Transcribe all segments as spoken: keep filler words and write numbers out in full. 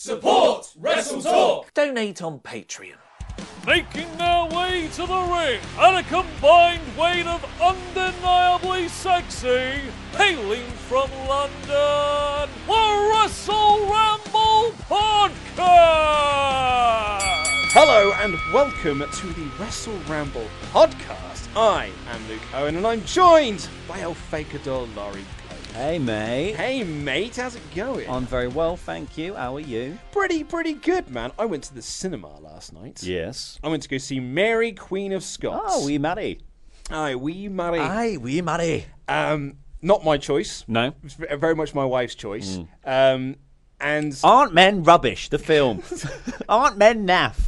Support Wrestle Talk! Donate on Patreon. Making their way to the ring at a combined weight of undeniably sexy, hailing from London, the Wrestle Ramble Podcast! Hello and welcome to the Wrestle Ramble Podcast. I am Luke Owen and I'm joined by El Facador Laurie. Hey, mate. Hey, mate. How's it going? I'm very well, thank you. How are you? Pretty, pretty good, man. I went to the cinema last night. Yes. I went to go see Mary, Queen of Scots. Oh, oui, Mary. Aye, oui, Mary. Aye, oui, Mary. Um, not my choice. No. It's very much my wife's choice. Mm. Um, and Aren't Men Rubbish, the film. Aren't Men Naff.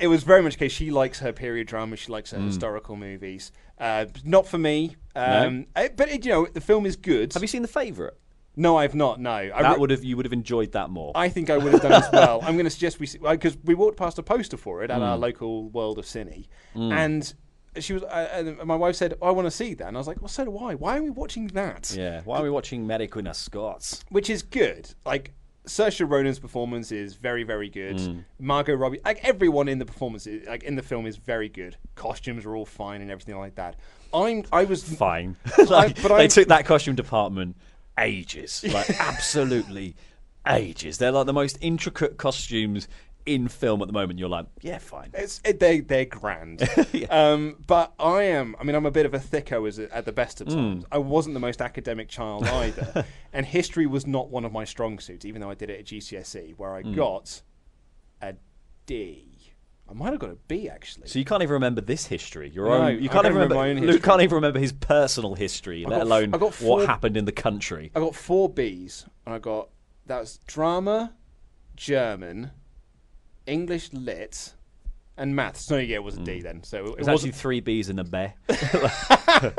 It was very much the case. She likes her period drama. She likes her mm. historical movies. Uh, not for me. Um, no. I, but, you know, the film is good. Have you seen The Favourite? No, I have not, no. I that re- would have You would have enjoyed that more. I think I would have done as well. I'm going to suggest we... Because we walked past a poster for it at mm. our local World of Cine. Mm. And... She was, uh, and my wife said, oh, I want to see that. And I was like, well, so do I. Why are we watching that? Yeah, why are we watching Mary, Queen of Scots? Which is good. Like, Saoirse Ronan's performance is very, very good. Mm. Margot Robbie, like, everyone in the performance, is, like, in the film is very good. Costumes are all fine and everything like that. I'm, I was... Fine. like, I, but they I'm, took that costume department ages. Like, absolutely ages. They're, like, the most intricate costumes in film at the moment. You're like, yeah, fine. It's, it, they, they're grand. yeah. um, but I am, I mean, I'm a bit of a thicko as a, at the best of times. Mm. I wasn't the most academic child either. And history was not one of my strong suits, even though I did it at G C S E, where I mm. got a D. I might have got a B, actually. So you can't even remember this history. Your no, own. You can't, can't even remember. My own Luke can't even remember his personal history, I let got, alone I got four, what happened in the country. I got four Bs, and I got, that was drama, German, English lit and maths. No, yeah, it was a D then. So it, it was actually three Bs and a B.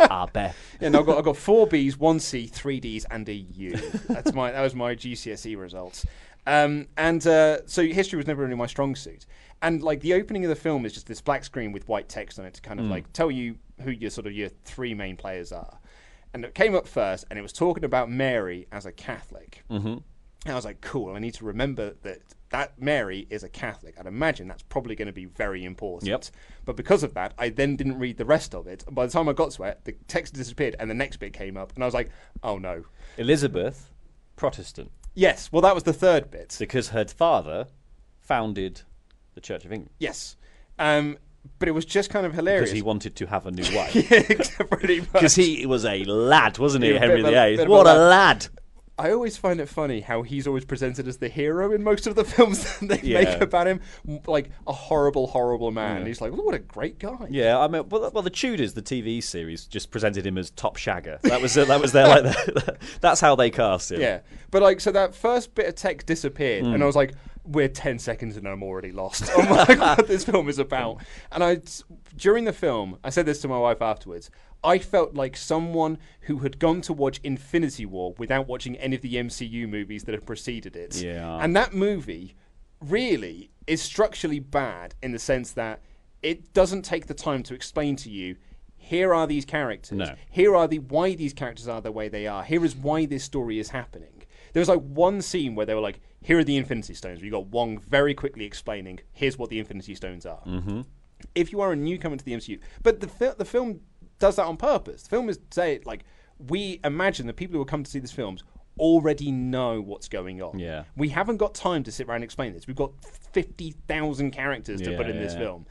ah, B. Yeah, no, I got I got four Bs, one C, three Ds, and a U. That's my that was my G C S E results. Um, and uh, so history was never really my strong suit. And like the opening of the film is just this black screen with white text on it to kind of mm. like tell you who your sort of your three main players are. And it came up first, and it was talking about Mary as a Catholic. Mm-hmm. And I was like, cool, I need to remember that that Mary is a Catholic. I'd imagine that's probably going to be very important. Yep. But because of that, I then didn't read the rest of it. By the time I got to it, the text disappeared and the next bit came up. And I was like, oh no. Elizabeth, Protestant. Yes. Well, that was the third bit. Because her father founded the Church of England. Yes. Um, but it was just kind of hilarious. Because he wanted to have a new wife. yeah, pretty much. Because he was a lad, wasn't he, yeah, Henry the eighth? What a lad. lad. I always find it funny how he's always presented as the hero in most of the films that they yeah. make about him, like a horrible, horrible man. Yeah. And he's like, well, what a great guy. Yeah, I mean, well, well, the Tudors, the T V series, just presented him as top shagger. That was uh, that was their like the, that's how they cast him. Yeah, but like, so that first bit of text disappeared, mm. and I was like, we're ten seconds and I'm already lost. I'm like, what this film is about. And I, during the film, I said this to my wife afterwards. I felt like someone who had gone to watch Infinity War without watching any of the M C U movies that had preceded it. Yeah. And that movie really is structurally bad in the sense that it doesn't take the time to explain to you, here are these characters. No. Here are the why these characters are the way they are. Here is why this story is happening. There was like one scene where they were like, here are the Infinity Stones. We got Wong very quickly explaining, here's what the Infinity Stones are. Mm-hmm. If you are a newcomer to the M C U. But the fi- the film... does that on purpose. The film is say like we imagine the people who will come to see these films already know what's going on. Yeah. We haven't got time to sit around and explain this. We've got fifty thousand characters to yeah, put in yeah, this yeah. film.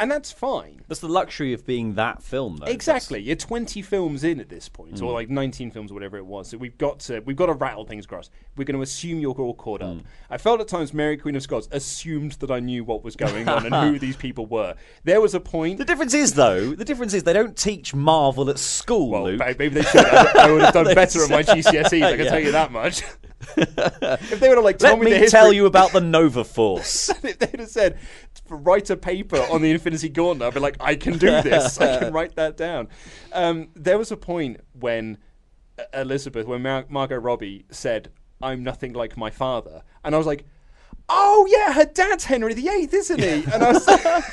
And that's fine. That's the luxury of being that film, though. Exactly. That's... You're twenty films in at this point, mm. or like nineteen films or whatever it was. So we've got to we've got to rattle things across. We're going to assume you're all caught up. Mm. I felt at times Mary, Queen of Scots, assumed that I knew what was going on and who these people were. There was a point... The difference is, though, the difference is they don't teach Marvel at school, well, Luke. Maybe they should. I, I would have done better at my G C S Es, I can yeah. tell you that much. If they would have like told me, me the history... tell you about the Nova Force. If they would have said, write a paper on the Infinity Gauntlet, I'd be like, I can do this. I can write that down. Um, there was a point when Elizabeth, when Mar- Margot Robbie said, I'm nothing like my father. And I was like, oh yeah, her dad's Henry the Eighth, isn't he? And I was like...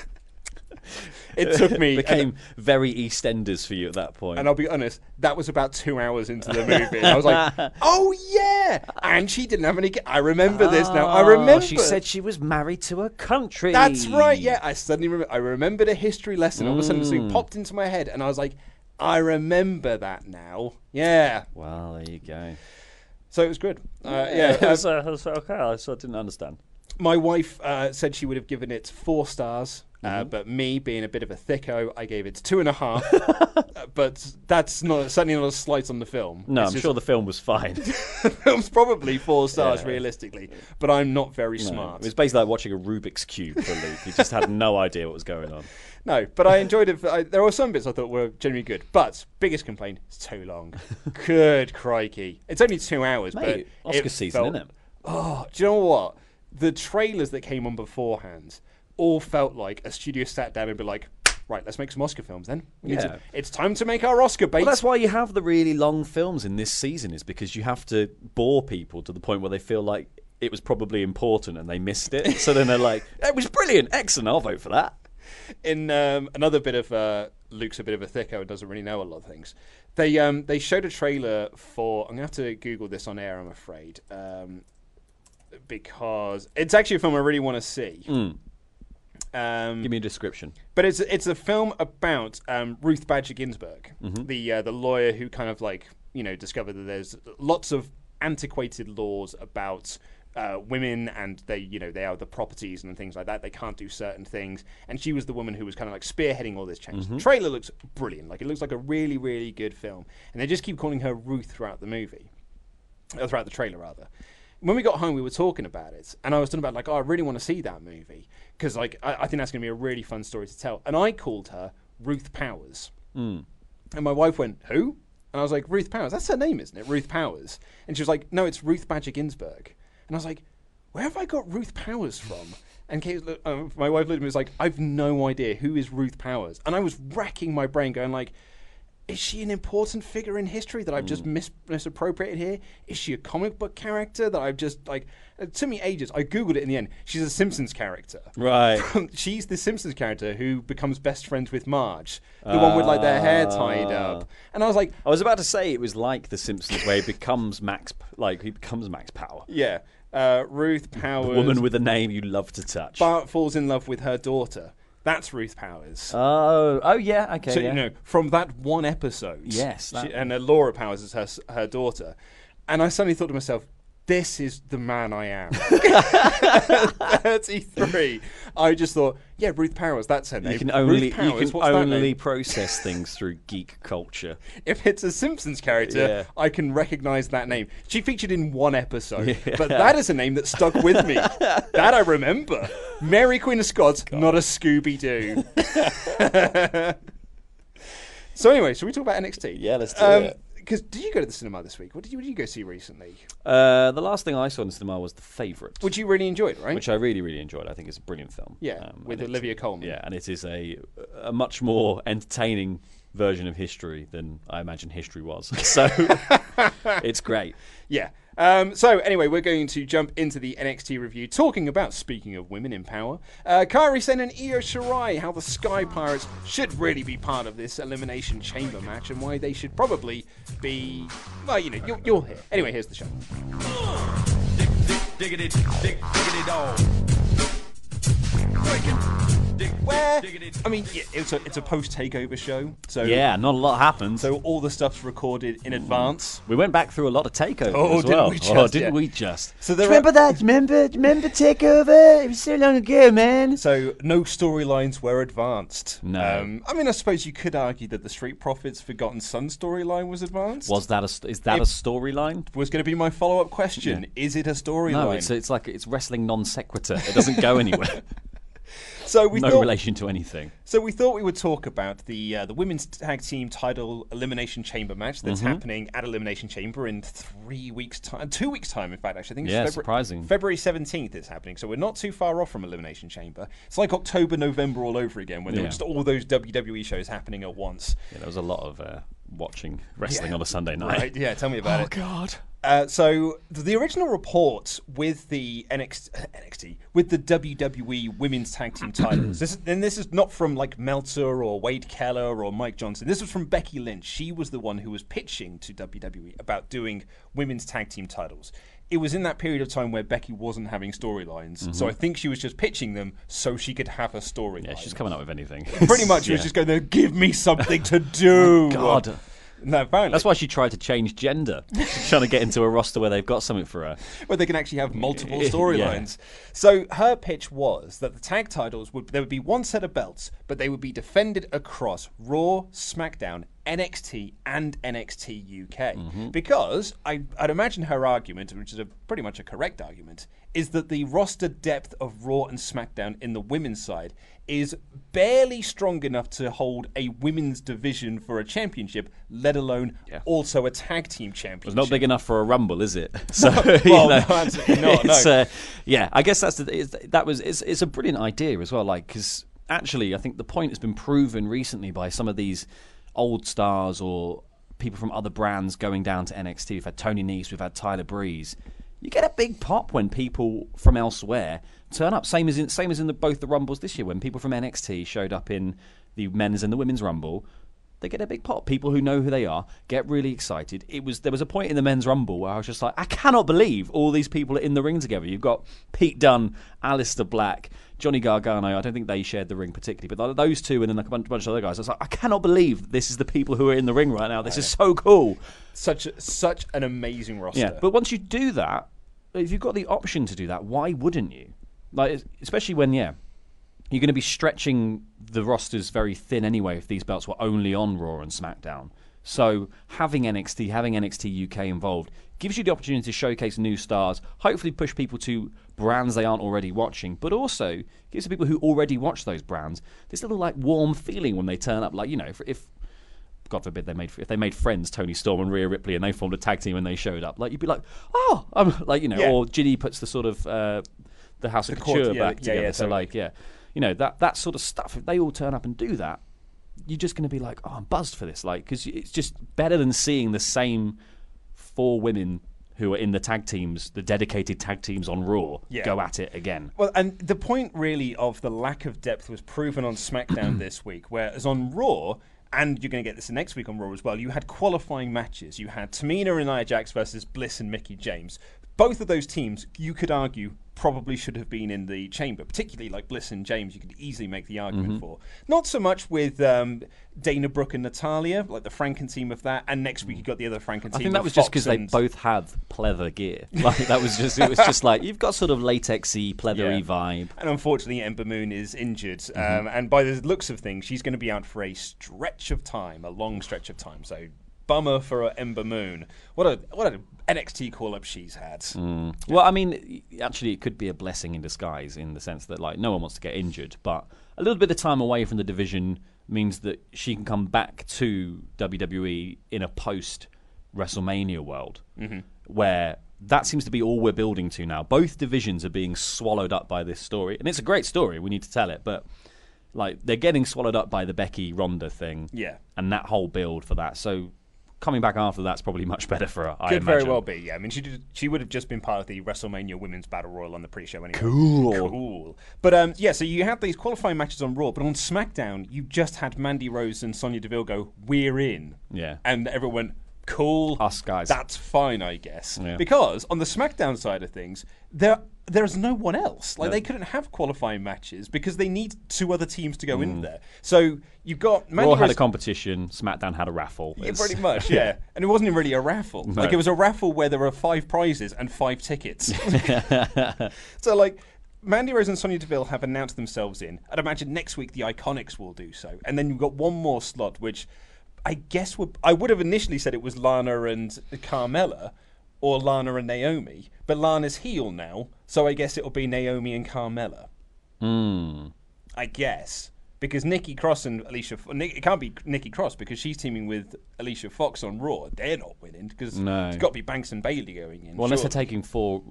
It took me... It became and, very EastEnders for you at that point. And I'll be honest, that was about two hours into the movie. And I was like, oh, yeah! And she didn't have any... I remember oh, this now. I remember... She said she was married to a country. That's right, yeah. I suddenly remember... I remembered a history lesson. All of a sudden, something popped into my head. And I was like, I remember that now. Yeah. Well, there you go. So it was good. Uh, yeah. yeah. I was, uh, I was like, okay, I sort of didn't understand. My wife uh, said she would have given it four stars... Uh, mm-hmm. But me, being a bit of a thicko, I gave it two and a half. But that's not certainly not a slight on the film. No, it's I'm just... sure the film was fine. The film's probably four stars, yeah. realistically. But I'm not very no. smart. It was basically like watching a Rubik's Cube for Luke. He just had no idea what was going on. No, but I enjoyed it. I, there were some bits I thought were genuinely good. But biggest complaint, it's too long. Good crikey. It's only two hours. Mate, but Oscar it season, felt... isn't it? Oh, do you know what? The trailers that came on beforehand... all felt like a studio sat down and be like, right, let's make some Oscar films then. We yeah. need to, it's time to make our Oscar bait. Well, that's why you have the really long films in this season, is because you have to bore people to the point where they feel like it was probably important and they missed it. So then they're like, it was brilliant, excellent, I'll vote for that. In um, another bit of, uh, Luke's a bit of a thicko and doesn't really know a lot of things. They um, they showed a trailer for, I'm going to have to Google this on air, I'm afraid, um, because it's actually a film I really want to see. Mm. Um, Give me a description. But it's it's a film about um, Ruth Bader Ginsburg, mm-hmm. the uh, the lawyer who kind of like you know discovered that there's lots of antiquated laws about uh, women and they you know they are the properties and things like that. They can't do certain things, and she was the woman who was kind of like spearheading all this change. Mm-hmm. The trailer looks brilliant, like it looks like a really really good film, and they just keep calling her Ruth throughout the movie, or throughout the trailer rather. When we got home, we were talking about it, and I was talking about like, oh, I really want to see that movie because like I, I think that's going to be a really fun story to tell. And I called her Ruth Powers, mm. and my wife went, "Who?" And I was like, "Ruth Powers. That's her name, isn't it? Ruth Powers." And she was like, "No, it's Ruth Bader Ginsburg." And I was like, "Where have I got Ruth Powers from?" And Kate, uh, my wife looked at me and was like, "I've no idea who is Ruth Powers." And I was racking my brain, going like, is she an important figure in history that I've just mis- misappropriated here? Is she a comic book character that I've just, like... It took me ages. I Googled it in the end. She's a Simpsons character. Right. She's the Simpsons character who becomes best friends with Marge. The uh, one with, like, their hair tied up. And I was like... I was about to say it was like The Simpsons where he becomes Max... Like, he becomes Max Power. Yeah. Uh, Ruth Powers... The woman with a name you love to touch. Bart falls in love with her daughter. That's Ruth Powers. Oh, oh yeah, okay. So yeah. you know, from that one episode, yes, she, and Laura Powers is her her daughter, and I suddenly thought to myself, "This is the man I am." thirty-three. I just thought, yeah, Ruth Powers. That's her name. You can only Ruth Powers, you can only process things through geek culture. If it's a Simpsons character, yeah. I can recognise that name. She featured in one episode, yeah. but that is a name that stuck with me. That I remember. Mary Queen of Scots, God. Not a Scooby-Doo. So anyway, shall we talk about N X T? Yeah, let's do um, it. Because did you go to the cinema this week? What did you, what did you go see recently? Uh, the last thing I saw in the cinema was The Favourite. Which you really enjoyed, right? Which I really, really enjoyed. I think it's a brilliant film. Yeah, um, with Olivia Colman. Yeah, and it is a, a much more entertaining version of history than I imagine history was. So it's great. Yeah. Um, so anyway, we're going to jump into the N X T review, talking about, speaking of women in power, uh, Kairi Sane and Io Shirai, how the Sky Pirates should really be part of this Elimination Chamber match and why they should probably be, well, you know, you'll, you'll hear. Anyway, here's the show. Dig, dig, diggity, dig, diggity dog. Where, I mean, yeah, it's a, it's a post-takeover show, so yeah, not a lot happened. So all the stuff's recorded in advance. We went back through a lot of takeovers oh, as well. Didn't we just, oh, didn't yeah. we just? So there remember are... that? Remember, remember takeover? It was so long ago, man. So no storylines were advanced. No. Um, I mean, I suppose you could argue that the Street Profits' Forgotten Son storyline was advanced. Was that a? Is that it a storyline? Was going to be my follow-up question. Yeah. Is it a storyline? No, it's it's like it's wrestling non sequitur. It doesn't go anywhere. So we no thought, relation to anything. So we thought we would talk about the uh, the women's tag team title Elimination Chamber match that's mm-hmm. happening at Elimination Chamber in three weeks time, two weeks time, in fact. Actually, I think it's yeah, February, surprising. February seventeenth it's happening. So we're not too far off from Elimination Chamber. It's like October, November all over again, when yeah. there were just all those W W E shows happening at once. Yeah, there was a lot of uh, watching wrestling yeah. on a Sunday night. Right? Yeah, tell me about oh, it. Oh God. Uh, so the original report with the N X T, N X T with the W W E Women's Tag Team titles, this is, and this is not from like Meltzer or Wade Keller or Mike Johnson. This was from Becky Lynch. She was the one who was pitching to W W E about doing Women's Tag Team titles. It was in that period of time where Becky wasn't having storylines, mm-hmm. so I think she was just pitching them so she could have a storyline. Yeah, she's coming up with anything. Pretty much, she yeah. was just going to give me something to do. Oh God. No, apparently. That's why she tried to change gender, trying to get into a roster where they've got something for her. Where they can actually have multiple storylines. Yeah. So her pitch was that the tag titles, would there would be one set of belts, but they would be defended across Raw, SmackDown, N X T and N X T U K. Mm-hmm. Because I, I'd imagine her argument, which is a, pretty much a correct argument, is that the roster depth of Raw and SmackDown in the women's side is barely strong enough to hold a women's division for a championship, let alone yeah. also a tag team championship. It's not big enough for a Rumble, is it? So, well, you know, no, absolutely not. No. Uh, yeah, I guess that's the, it's, that was it's, it's a brilliant idea as well. Like, because actually, I think the point has been proven recently by some of these old stars or people from other brands going down to N X T. We've had Tony Nese, we've had Tyler Breeze. You get a big pop when people from elsewhere turn up. Same as in same as in the, both the Rumbles this year, when people from N X T showed up in the men's and the women's Rumble, they get a big pop. People who know who they are get really excited. It was there was a point in the men's Rumble where I was just like, I cannot believe all these people are in the ring together. You've got Pete Dunne, Alistair Black, Johnny Gargano. I don't think they shared the ring particularly, but those two and then like a bunch, bunch of other guys. I was like, I cannot believe this is the people who are in the ring right now. This is so cool. Such a, such an amazing roster. Yeah, but once you do that, if you've got the option to do that, why wouldn't you? Like, especially when yeah. you're going to be stretching the rosters very thin anyway if these belts were only on Raw and SmackDown. So having N X T, having N X T U K involved gives you the opportunity to showcase new stars, hopefully push people to brands they aren't already watching, but also gives the people who already watch those brands this little like warm feeling when they turn up. Like, you know, if, if God forbid they made if they made friends, Tony Storm and Rhea Ripley, and they formed a tag team and they showed up, like you'd be like, oh, I'm like, you know, yeah. or Ginny puts the sort of uh, the House the of Couture court, yeah, back yeah, together. Yeah, yeah, so totally. like, yeah. You know, that, that sort of stuff, if they all turn up and do that, you're just going to be like, oh, I'm buzzed for this. Like, because it's just better than seeing the same four women who are in the tag teams, the dedicated tag teams on Raw, yeah. go at it again. Well, and the point really of the lack of depth was proven on SmackDown this week, whereas on Raw, and you're going to get this next week on Raw as well, you had qualifying matches. You had Tamina and Nia Jax versus Bliss and Mickie James. Both of those teams, you could argue, probably should have been in the chamber, particularly like Bliss and James, you could easily make the argument mm-hmm. for. Not so much with um, Dana Brooke and Natalia, like the Franken team of that, and next week you got the other Franken team. I think that was Fox just because and... they both had pleather gear. Like that was just, it was just like, you've got sort of latexy, pleathery yeah. vibe. And unfortunately, Ember Moon is injured, mm-hmm. um, and by the looks of things, she's going to be out for a stretch of time, a long stretch of time, so bummer for Ember Moon. What a what an N X T call-up she's had. Mm. Yeah. Well, I mean, actually, it could be a blessing in disguise in the sense that, like, no one wants to get injured, but a little bit of time away from the division means that she can come back to W W E in a post-WrestleMania world, mm-hmm. where that seems to be all we're building to now. Both divisions are being swallowed up by this story, and it's a great story. We need to tell it, but like they're getting swallowed up by the Becky Ronda thing, yeah, and that whole build for that. So coming back after that's probably much better for her, I Could imagine. Very well be, yeah. I mean, she did, she would have just been part of the WrestleMania Women's Battle Royal on the pre-show anyway. Cool. Cool. But, um, yeah, so you had these qualifying matches on Raw, but on SmackDown, you just had Mandy Rose and Sonya Deville go, we're in. Yeah. And everyone, cool. Us guys. That's fine, I guess. Yeah. Because on the SmackDown side of things, there there's no one else. Like, no. They couldn't have qualifying matches because they need two other teams to go mm. in there. So you've got... Mandy Raw Rose... had a competition, SmackDown had a raffle. Yeah, pretty much, yeah. yeah. And it wasn't even really a raffle. No. Like, it was a raffle where there were five prizes and five tickets. So, like... Mandy Rose and Sonya Deville have announced themselves in. I'd imagine next week the Iconics will do so. And then you've got one more slot, which I guess would, I would have initially said it was Lana and Carmella or Lana and Naomi. But Lana's heel now, so I guess it'll be Naomi and Carmella. Hmm. I guess. Because Nikki Cross and Alicia... It can't be Nikki Cross because she's teaming with Alicia Fox on Raw. They're not winning because no. it's got to be Banks and Bailey going in. Well, unless surely. They're taking four...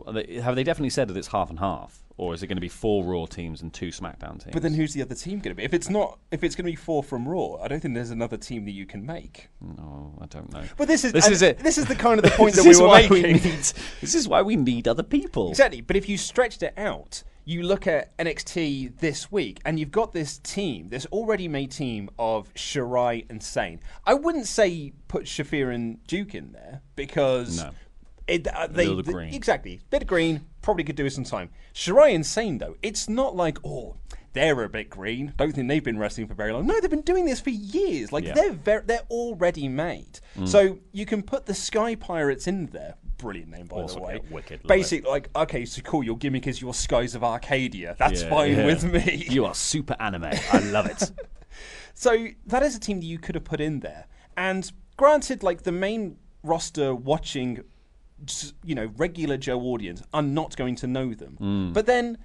Have they definitely said that it's half and half? Or is it going to be four Raw teams and two SmackDown teams? But then who's the other team going to be? If it's not, if it's going to be four from Raw, I don't think there's another team that you can make. No, I don't know. But this is this I, is it. This is the kind of the point that we were making. We need, this is why we need other people. Exactly. But if you stretched it out... You look at N X T this week, and you've got this team, this already made team of Shirai and Sane. I wouldn't say put Shafir and Duke in there because no. it, uh, they the green. exactly bit of green probably could do us some time. Shirai and Sane though, it's not like oh they're a bit green. Don't think they've been wrestling for very long. No, they've been doing this for years. Like yeah. they're ver- they're already made. Mm. So you can put the Sky Pirates in there. Brilliant name, by also the way. Wicked, Basically, it. like, okay, so cool, your gimmick is your Skies of Arcadia. That's yeah, fine yeah. with me. You are super anime. I love it. So that is a team that you could have put in there. And granted, like, the main roster watching, you know, regular Joe audience are not going to know them. Mm. But then...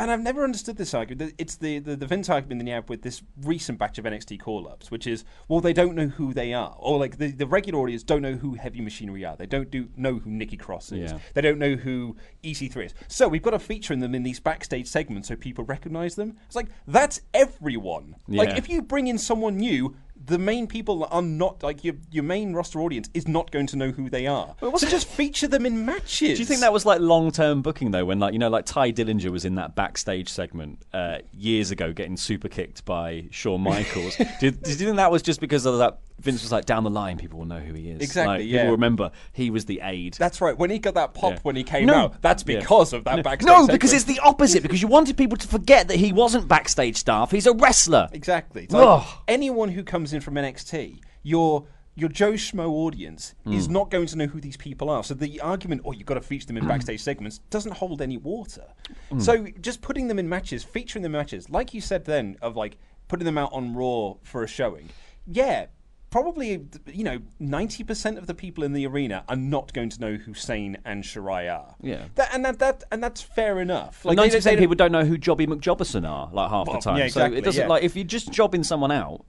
And I've never understood this argument. It's the, the, the Vince argument that you have with this recent batch of N X T call-ups, which is, well, they don't know who they are. Or, like, the, the regular audience don't know who Heavy Machinery are. They don't do know who Nikki Cross is. Yeah. They don't know who E C three is. So we've got to feature them in these backstage segments so people recognize them. It's like, that's everyone. Yeah. Like, if you bring in someone new... The main people are not, like, your your main roster audience is not going to know who they are. So just feature them in matches. Do you think that was, like, long-term booking, though, when, like, you know, like, Ty Dillinger was in that backstage segment uh, years ago getting super-kicked by Shawn Michaels? do, do you think that was just because of that? Vince was like, down the line, people will know who he is. Exactly, like, yeah. People remember, he was the aide. That's right. When he got that pop yeah. when he came no, out, that's because yeah. of that no, backstage No, segment. Because it's the opposite, because you wanted people to forget that he wasn't backstage staff. He's a wrestler. Exactly. It's like, anyone who comes in from N X T, your your Joe Schmo audience mm. is not going to know who these people are. So the argument, oh, you've got to feature them in mm. backstage segments, doesn't hold any water. Mm. So just putting them in matches, featuring them in matches, like you said then, of like putting them out on Raw for a showing, yeah, probably, you know, ninety percent of the people in the arena are not going to know who Sane and Shirai are. Yeah. That, and that, that and that's fair enough. Like, ninety percent of people don't know who Jobby McJobberson are, like, half well, the time. Yeah, exactly, so it doesn't, yeah. like, if you're just jobbing someone out,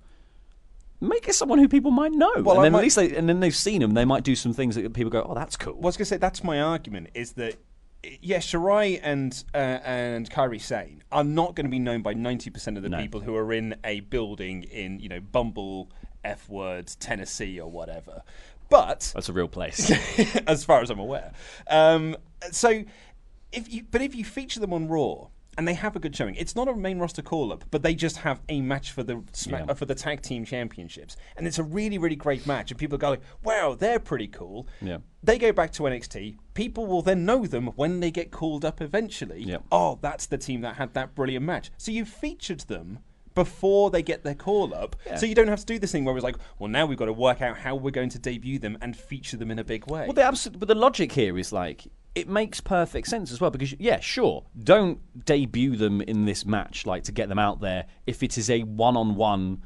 make it someone who people might know. Well, and then might... at least they, and then they've seen them, they might do some things that people go, oh, that's cool. Well, I was going to say, that's my argument, is that, yeah, Shirai and uh, and Kairi Sane are not going to be known by ninety percent of the no. people who are in a building in, you know, Bumble... F words, Tennessee or whatever. But that's a real place as far as I'm aware. Um, so if you but if you feature them on Raw and they have a good showing, it's not a main roster call up, but they just have a match for the sma- yeah. uh, for the tag team championships. And it's a really, really great match and people go like, wow, they're pretty cool. Yeah. They go back to N X T. People will then know them when they get called up eventually. Yeah. Oh, that's the team that had that brilliant match. So you featured them before they get their call up, yeah. so you don't have to do this thing where it's like, well, now we've got to work out how we're going to debut them and feature them in a big way. Well, the absolute, but the logic here is like it makes perfect sense as well because yeah, sure, don't debut them in this match like to get them out there if it is a one-on-one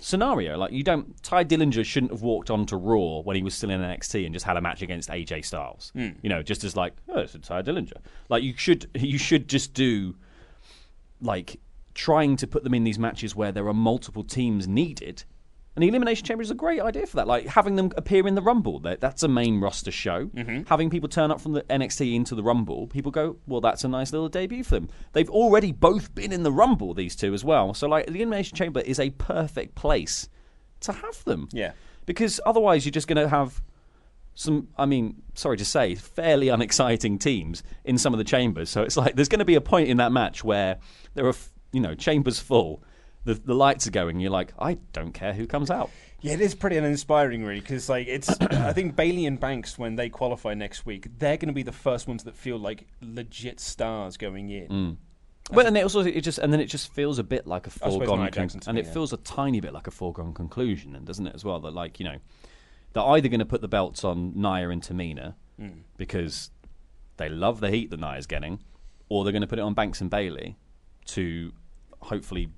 scenario. Like you don't, Ty Dillinger shouldn't have walked onto Raw when he was still in N X T and just had a match against A J Styles. Mm. You know, just as like, oh, it's a Ty Dillinger. Like you should, you should just do like. Trying to put them in these matches where there are multiple teams needed. And the Elimination Chamber is a great idea for that. Like, having them appear in the Rumble, that's a main roster show. Mm-hmm. Having people turn up from the N X T into the Rumble, people go, well, that's a nice little debut for them. They've already both been in the Rumble, these two, as well. So, like, the Elimination Chamber is a perfect place to have them. Yeah. Because otherwise you're just going to have some, I mean, sorry to say, fairly unexciting teams in some of the chambers. So it's like there's going to be a point in that match where there are... F- you know, chambers full the the lights are going, you're like, I don't care who comes out. Yeah, it is pretty uninspiring, really, because like it's. I think Bailey and Banks, when they qualify next week, they're going to be the first ones that feel like legit stars going in. Mm. Well, and it also it just and then it just feels a bit like a foregone conclusion, and it yeah. feels a tiny bit like a foregone conclusion, and doesn't it as well that like you know they're either going to put the belts on Nia and Tamina mm. because they love the heat that Nia's getting, or they're going to put it on Banks and Bailey to hopefully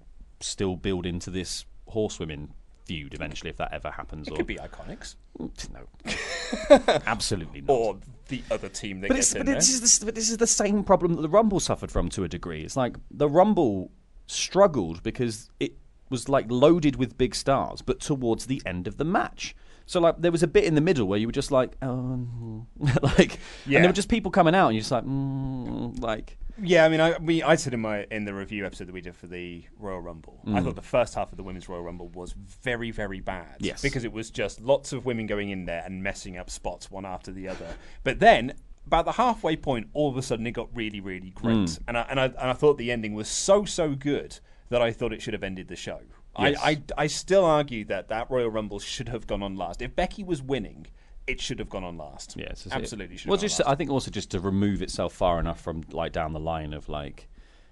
still build into this horsewomen feud eventually, if that ever happens. It or, could be Iconics. No, absolutely not. Or the other team that but gets it's, in but there. This is the, but this is the same problem that the Rumble suffered from to a degree. It's like the Rumble struggled because it was like loaded with big stars, but towards the end of the match. So like there was a bit in the middle where you were just like, oh, like, yeah. and there were just people coming out, and you're just like, mm, like. Yeah, I mean, I we, I said in my in the review episode that we did for the Royal Rumble, mm. I thought the first half of the Women's Royal Rumble was very, very bad. Yes. Because it was just lots of women going in there and messing up spots one after the other. But then, about the halfway point, all of a sudden it got really, really great. Mm. And, I, and, I, and I thought the ending was so, so good that I thought it should have ended the show. Yes. I, I, I still argue that that Royal Rumble should have gone on last. If Becky was winning... It should have gone on last. Yes, yeah, absolutely. It. Should have well, gone just on last. I think also just to remove itself far enough from like down the line of like,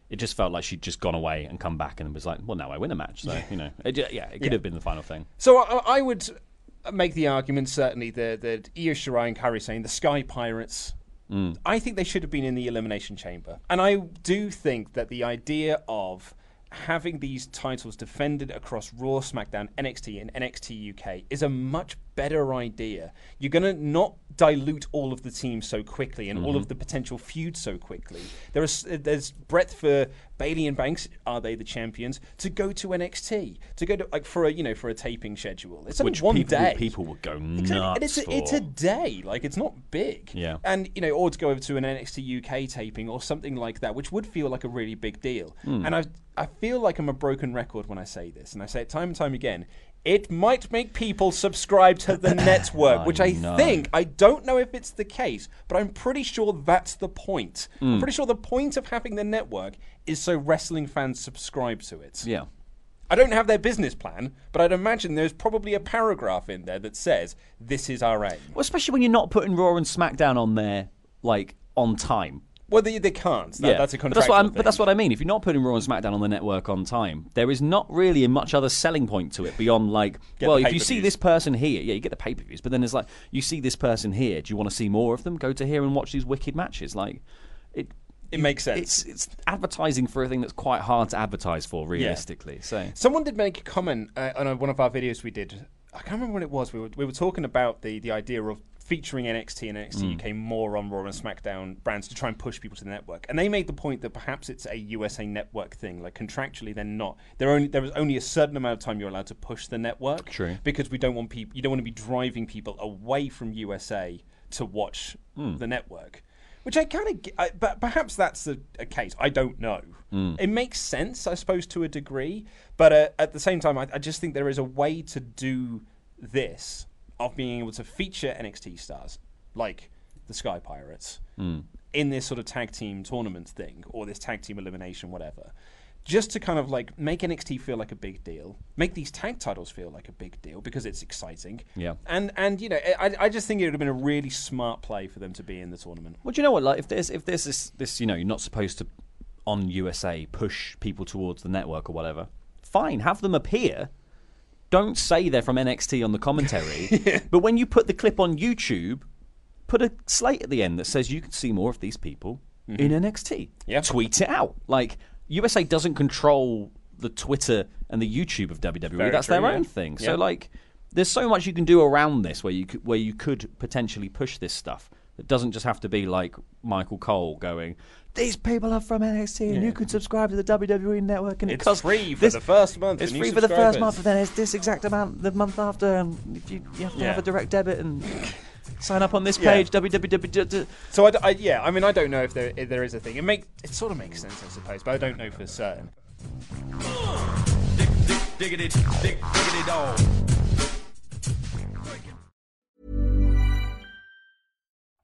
it just felt like she'd just gone away and come back and was like, well, now I win a match. So yeah. you know, it, yeah, it could yeah. have been the final thing. So I, I would make the argument certainly that that Io Shirai and Kairi Sane, the Sky Pirates, mm. I think they should have been in the Elimination Chamber, and I do think that the idea of having these titles defended across Raw, SmackDown, N X T, and N X T U K is a much better idea. You're going to not dilute all of the teams so quickly and mm-hmm. all of the potential feuds so quickly. There is, there's breadth for Bailey and Banks, are they the champions, to go to N X T, to go to like for a you know for a taping schedule. It's only one people, day. People would go nuts exactly. and it's, a, for. it's a day, like it's not big. Yeah. And you know, or to go over to an N X T U K taping or something like that, which would feel like a really big deal. Mm. And I I feel like I'm a broken record when I say this, and I say it time and time again. It might make people subscribe to the network, I which I know. think, I don't know if it's the case, but I'm pretty sure that's the point. Mm. I'm pretty sure the point of having the network is so wrestling fans subscribe to it. Yeah. I don't have their business plan, but I'd imagine there's probably a paragraph in there that says, this is our aim. Well, especially when you're not putting Raw and SmackDown on there, like, on time. Well, they, they can't. That, yeah. That's a contractual but that's what I'm, thing. But that's what I mean. If you're not putting Raw and SmackDown on the network on time, there is not really much other selling point to it beyond like, well, if you see this person here, yeah, you get the pay-per-views, but then it's like, you see this person here, do you want to see more of them? Go to here and watch these wicked matches. Like, it It makes sense. It's, it's advertising for a thing that's quite hard to advertise for, realistically. Yeah. So someone did make a comment uh, on one of our videos we did. I can't remember what it was. We were, we were talking about the, the idea of featuring N X T and N X T mm. U K more on Raw and SmackDown brands to try and push people to the network. And they made the point that perhaps it's a U S A network thing. Like contractually, they're not. They're only, there is only a certain amount of time you're allowed to push the network. True. Because we don't want people. You don't want to be driving people away from U S A to watch mm. the network. Which I kind of get, but perhaps that's a, a case. I don't know. Mm. It makes sense, I suppose, to a degree. But uh, at the same time, I, I just think there is a way to do this of being able to feature N X T stars like the Sky Pirates mm. in this sort of tag team tournament thing or this tag team elimination, whatever. Just to kind of like make N X T feel like a big deal, make these tag titles feel like a big deal because it's exciting. Yeah, and and you know, I I just think it would have been a really smart play for them to be in the tournament. Well, do you know what? Like, if there's if there's this this you know, you're not supposed to on U S A push people towards the network or whatever. Fine, have them appear. Don't say they're from N X T on the commentary. yeah. But when you put the clip on YouTube, put a slate at the end that says you can see more of these people mm-hmm. in N X T. Yeah, tweet it out like. U S A doesn't control the Twitter and the YouTube of W W E. Very That's true, their yeah. own thing. Yeah. So, like, there's so much you can do around this where you could, where you could potentially push this stuff. It doesn't just have to be like Michael Cole going, these people are from N X T yeah. and you can subscribe to the W W E network. And it's it free for this, the first month. It's free for the first month, but then it's this exact amount the month after. And if you, you have to yeah. have a direct debit and... Sign up on this page. Yeah. www. So I, I, yeah, I mean, I don't know if there if there is a thing. It make it sort of makes sense, I suppose, but I don't know for certain.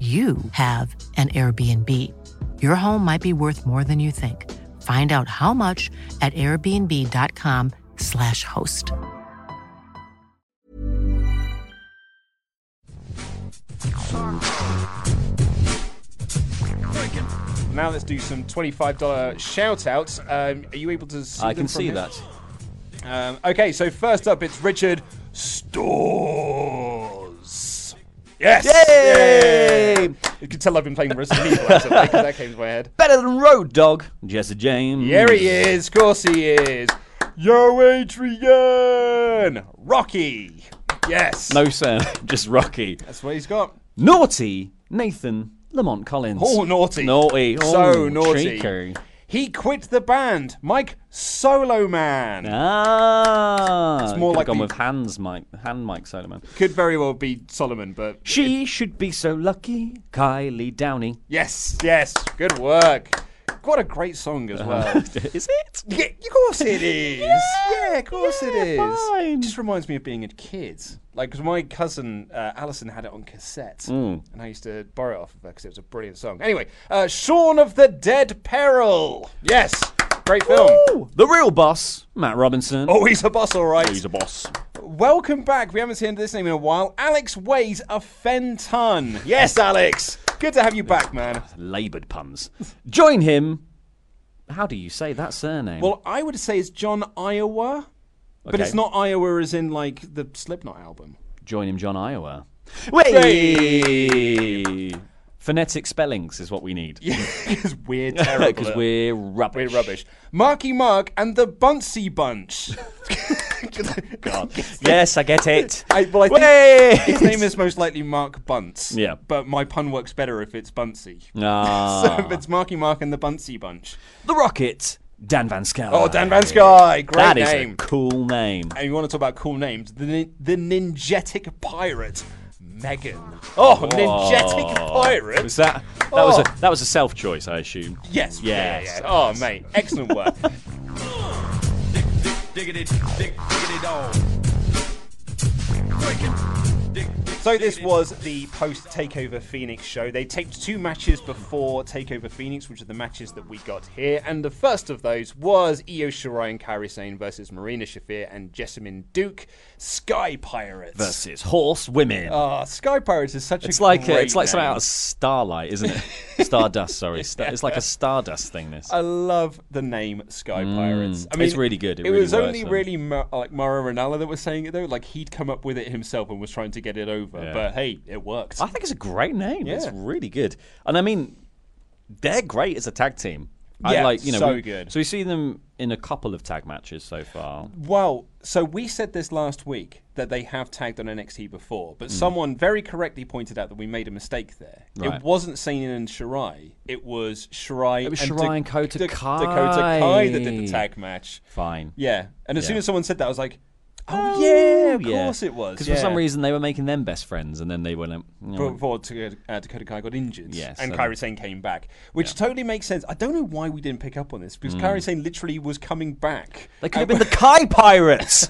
you have an Airbnb. Your home might be worth more than you think. Find out how much at airbnb.com slash host. Now let's do some twenty-five dollars shout-outs. Um, are you able to see I them can from see here? That. Um, okay, so first up, it's Richard Storr. Yes! Yay! Yay! You can tell I've been playing Resident Evil because that came to my head. Better than Road Dog, Jesse James. Here he is, of course he is. Yo, Adrian! Rocky! Yes! No sound, just Rocky. That's what he's got. Naughty Nathan Lamont Collins. Oh, naughty. Naughty. Oh, so naughty. Tricky. He quit the band, Mike Solo Man. Ah, it's more like gone with hands, Mike. Hand, Mike Solo Man. Could very well be Solomon, but she it... should be so lucky, Kylie Downey. Yes, yes, good work. What a great song as well. Uh, is it? Yeah, of course it is. yeah, yeah, of course yeah, it is. Fine. It just reminds me of being a kid. Like, because my cousin uh, Alison had it on cassette, mm. and I used to borrow it off of her because it was a brilliant song. Anyway, uh, Shaun of the Dead Peril. Yes, great film. Ooh, the real boss, Matt Robinson. Oh, he's a boss, all right. He's a boss. Welcome back. We haven't seen this name in a while. Alex weighs a fen ton. Yes, Alex. Good to have you back, man. Laboured puns. Join him. How do you say that surname? Well, I would say it's John Iowa. Okay. But it's not Iowa as in, like, the Slipknot album. Join him, John Iowa. Whey! Phonetic spellings is what we need. Yeah, because we're terrible. Because we're rubbish. We're rubbish. Marky Mark and the Buncey Bunch. God. Yes, I get it. I, well, I think his name is most likely Mark Bunce. Yeah. But my pun works better if it's Buncey. Ah. So it's Marky Mark and the Buncey Bunch. The Rocket. Dan Van Sky. Oh, Dan Van Sky. Great that name. That is a cool name. And you want to talk about cool names. The nin- the Ninjetic Pirate, Megan. Oh, Whoa. Ninjetic Pirate. Was that? That, oh. was a, that was a self-choice, I assume. Yes. Yes. yes. Oh, mate. Excellent work. Dick, dick, diggity, dick, diggity dog. So this was the post-Takeover Phoenix show. They taped two matches before Takeover Phoenix, which are the matches that we got here. And the first of those was Io Shirai and Kairi Sane versus Marina Shafir and Jessamine Duke. Sky Pirates versus Horse Women. Oh, Sky Pirates is such it's a like great a, It's like name. Something out of Starlight, isn't it? Stardust, sorry. Star, it's like a Stardust thing, this. I love the name Sky Pirates. Mm, I mean, it's really good. It, it really was only them. really Ma- like Mauro Ranallo that was saying it, though. Like, he'd come up with it himself and was trying to get it over. Yeah. But hey, it worked. I think it's a great name. Yeah. It's really good. And I mean, they're great as a tag team. Yeah, I like, you know, so we, good. So we see them in a couple of tag matches so far. Well, so we said this last week that they have tagged on N X T before, but mm. someone very correctly pointed out that we made a mistake there. Right. It wasn't Sane and Shirai. It was Shirai, it was and, Shirai and Dakota, Dakota Kai that did the tag match. Fine. Yeah. And as yeah. soon as someone said that, I was like, oh, yeah, of yeah. course it was. Because yeah. for some reason they were making them best friends, and then they went... You know, before uh, Dakota Kai got injured, yes, and so Kairi Sane came back, which yeah. totally makes sense. I don't know why we didn't pick up on this, because mm. Kairi Sane literally was coming back. They could have been the Kai Pirates!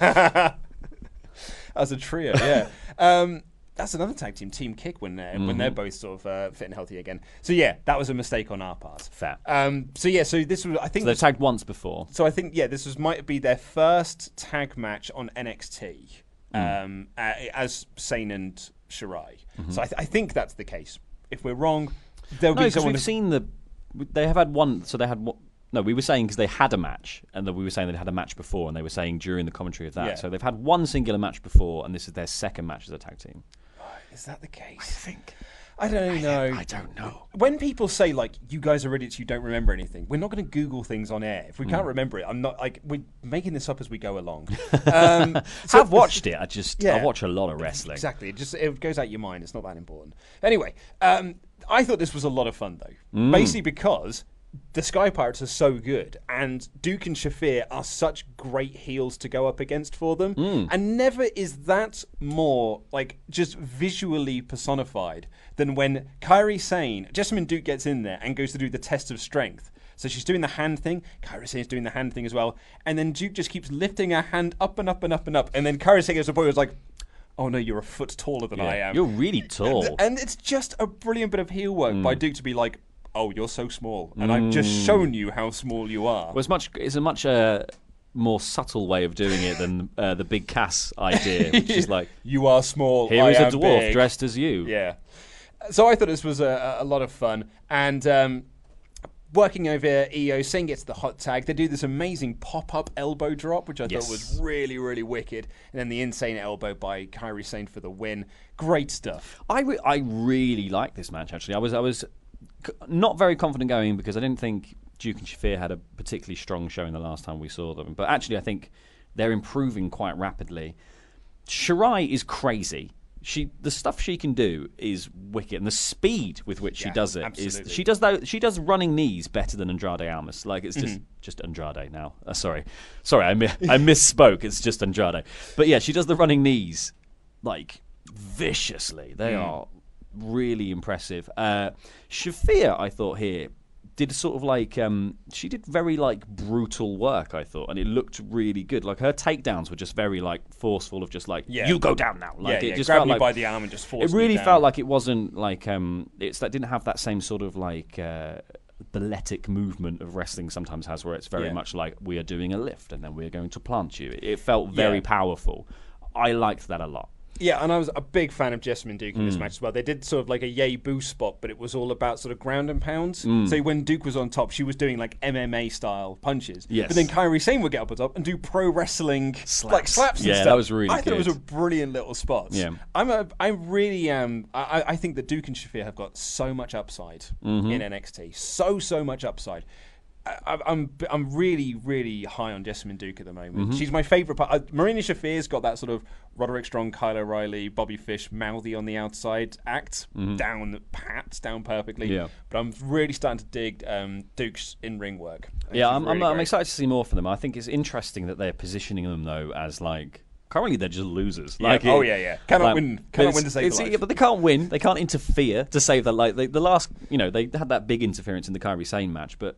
As a trio, yeah. um, that's another tag team, Team Kick, when they're, mm-hmm. when they're both sort of uh, fit and healthy again. So yeah, that was a mistake on our part. Fair. Um, so yeah, so this was, I think... So they've was, tagged once before. So I think, yeah, this was might be their first tag match on N X T mm. um, uh, as Sane and Shirai. Mm-hmm. So I, th- I think that's the case. If we're wrong, there'll no, be someone... No, because we've seen the... They have had one... So they had one... No, we were saying because they had a match, and that we were saying they'd had a match before, and they were saying during the commentary of that. Yeah. So they've had one singular match before, and this is their second match as a tag team. Is that the case? I think. I don't I know. Don't, I don't know. When people say, like, you guys are idiots, you don't remember anything, we're not going to Google things on air. If we mm. can't remember it, I'm not, like, we're making this up as we go along. Um, so I've watched it. I just, yeah. I watch a lot of wrestling. Exactly. It just, it goes out your mind. It's not that important. Anyway, um, I thought this was a lot of fun, though. Mm. Basically because the Sky Pirates are so good, and Duke and Shafir are such great heels to go up against for them. Mm. And never is that more, like, just visually personified than when Kairi Sane, Jessamine Duke gets in there and goes to do the test of strength. So she's doing the hand thing, Kairi Sane's doing the hand thing as well, and then Duke just keeps lifting her hand up and up and up and up, and then Kairi Sane goes to the point where it's like, oh no, you're a foot taller than yeah, I am. You're really tall. And, and it's just a brilliant bit of heel work mm. by Duke to be like, oh, you're so small, and mm. I've just shown you how small you are. Well, it's much. It's a much uh, more subtle way of doing it than uh, the Big Cass idea, which is like, you are small. Here I is am a dwarf big. Dressed as you. Yeah. So I thought this was a, a lot of fun, and um, working over Io, Sane gets the hot tag. They do this amazing pop-up elbow drop, which I yes. thought was really, really wicked, and then the insane elbow by Kairi Sane for the win. Great stuff. I re- I really like this match. Actually, I was I was. not very confident going, because I didn't think Duke and Shafir had a particularly strong showing the last time we saw them. But actually, I think they're improving quite rapidly. Shirai is crazy. She, the stuff she can do is wicked, and the speed with which yeah, she does it absolutely. is. She does though. She does running knees better than Andrade Almas. Like, it's just mm-hmm. just Andrade now. Uh, sorry, sorry, I mi- I misspoke. It's just Andrade. But yeah, she does the running knees like viciously. They mm. are. Really impressive. Uh, Shafir, I thought here, did sort of like um, she did very like brutal work, I thought, and it looked really good. Like, her takedowns were just very like forceful, of just like yeah. you go down now. Like yeah, it yeah. just grab me like, by the arm and just force. It really me down. Felt like it wasn't like um, it's that didn't have that same sort of like uh, balletic movement of wrestling sometimes has, where it's very yeah. much like, we are doing a lift and then we are going to plant you. It, it felt very yeah. powerful. I liked that a lot. Yeah, and I was a big fan of Jessamine Duke in mm. this match as well. They did sort of like a yay boo spot, but it was all about sort of ground and pounds. Mm. So when Duke was on top, she was doing like M M A style punches. Yes. But then Kairi Sane would get up on top and do pro wrestling slaps. like slaps yeah, and stuff. Yeah, that was really I good. thought it was a brilliant little spot. Yeah. I'm a, I really am. I, I think that Duke and Shafir have got so much upside mm-hmm. in N X T. So, so much upside. I, I'm I'm really, really high on Jessamine Duke at the moment. Mm-hmm. She's my favourite part. Uh, Marina Shafir's got that sort of Roderick Strong, Kyle O'Reilly, Bobby Fish, mouthy on the outside act, mm-hmm. down pat, down perfectly. Yeah. But I'm really starting to dig um, Duke's in-ring work. Yeah, I'm, really I'm, I'm excited to see more from them. I think it's interesting that they're positioning them, though, as like... Currently, they're just losers. Like, yeah. Oh, yeah, yeah. Cannot like, win. Cannot win to save their life. Yeah, but they can't win. They can't interfere to save their life. They, the last, you know, they had that big interference in the Kairi Sane match, but...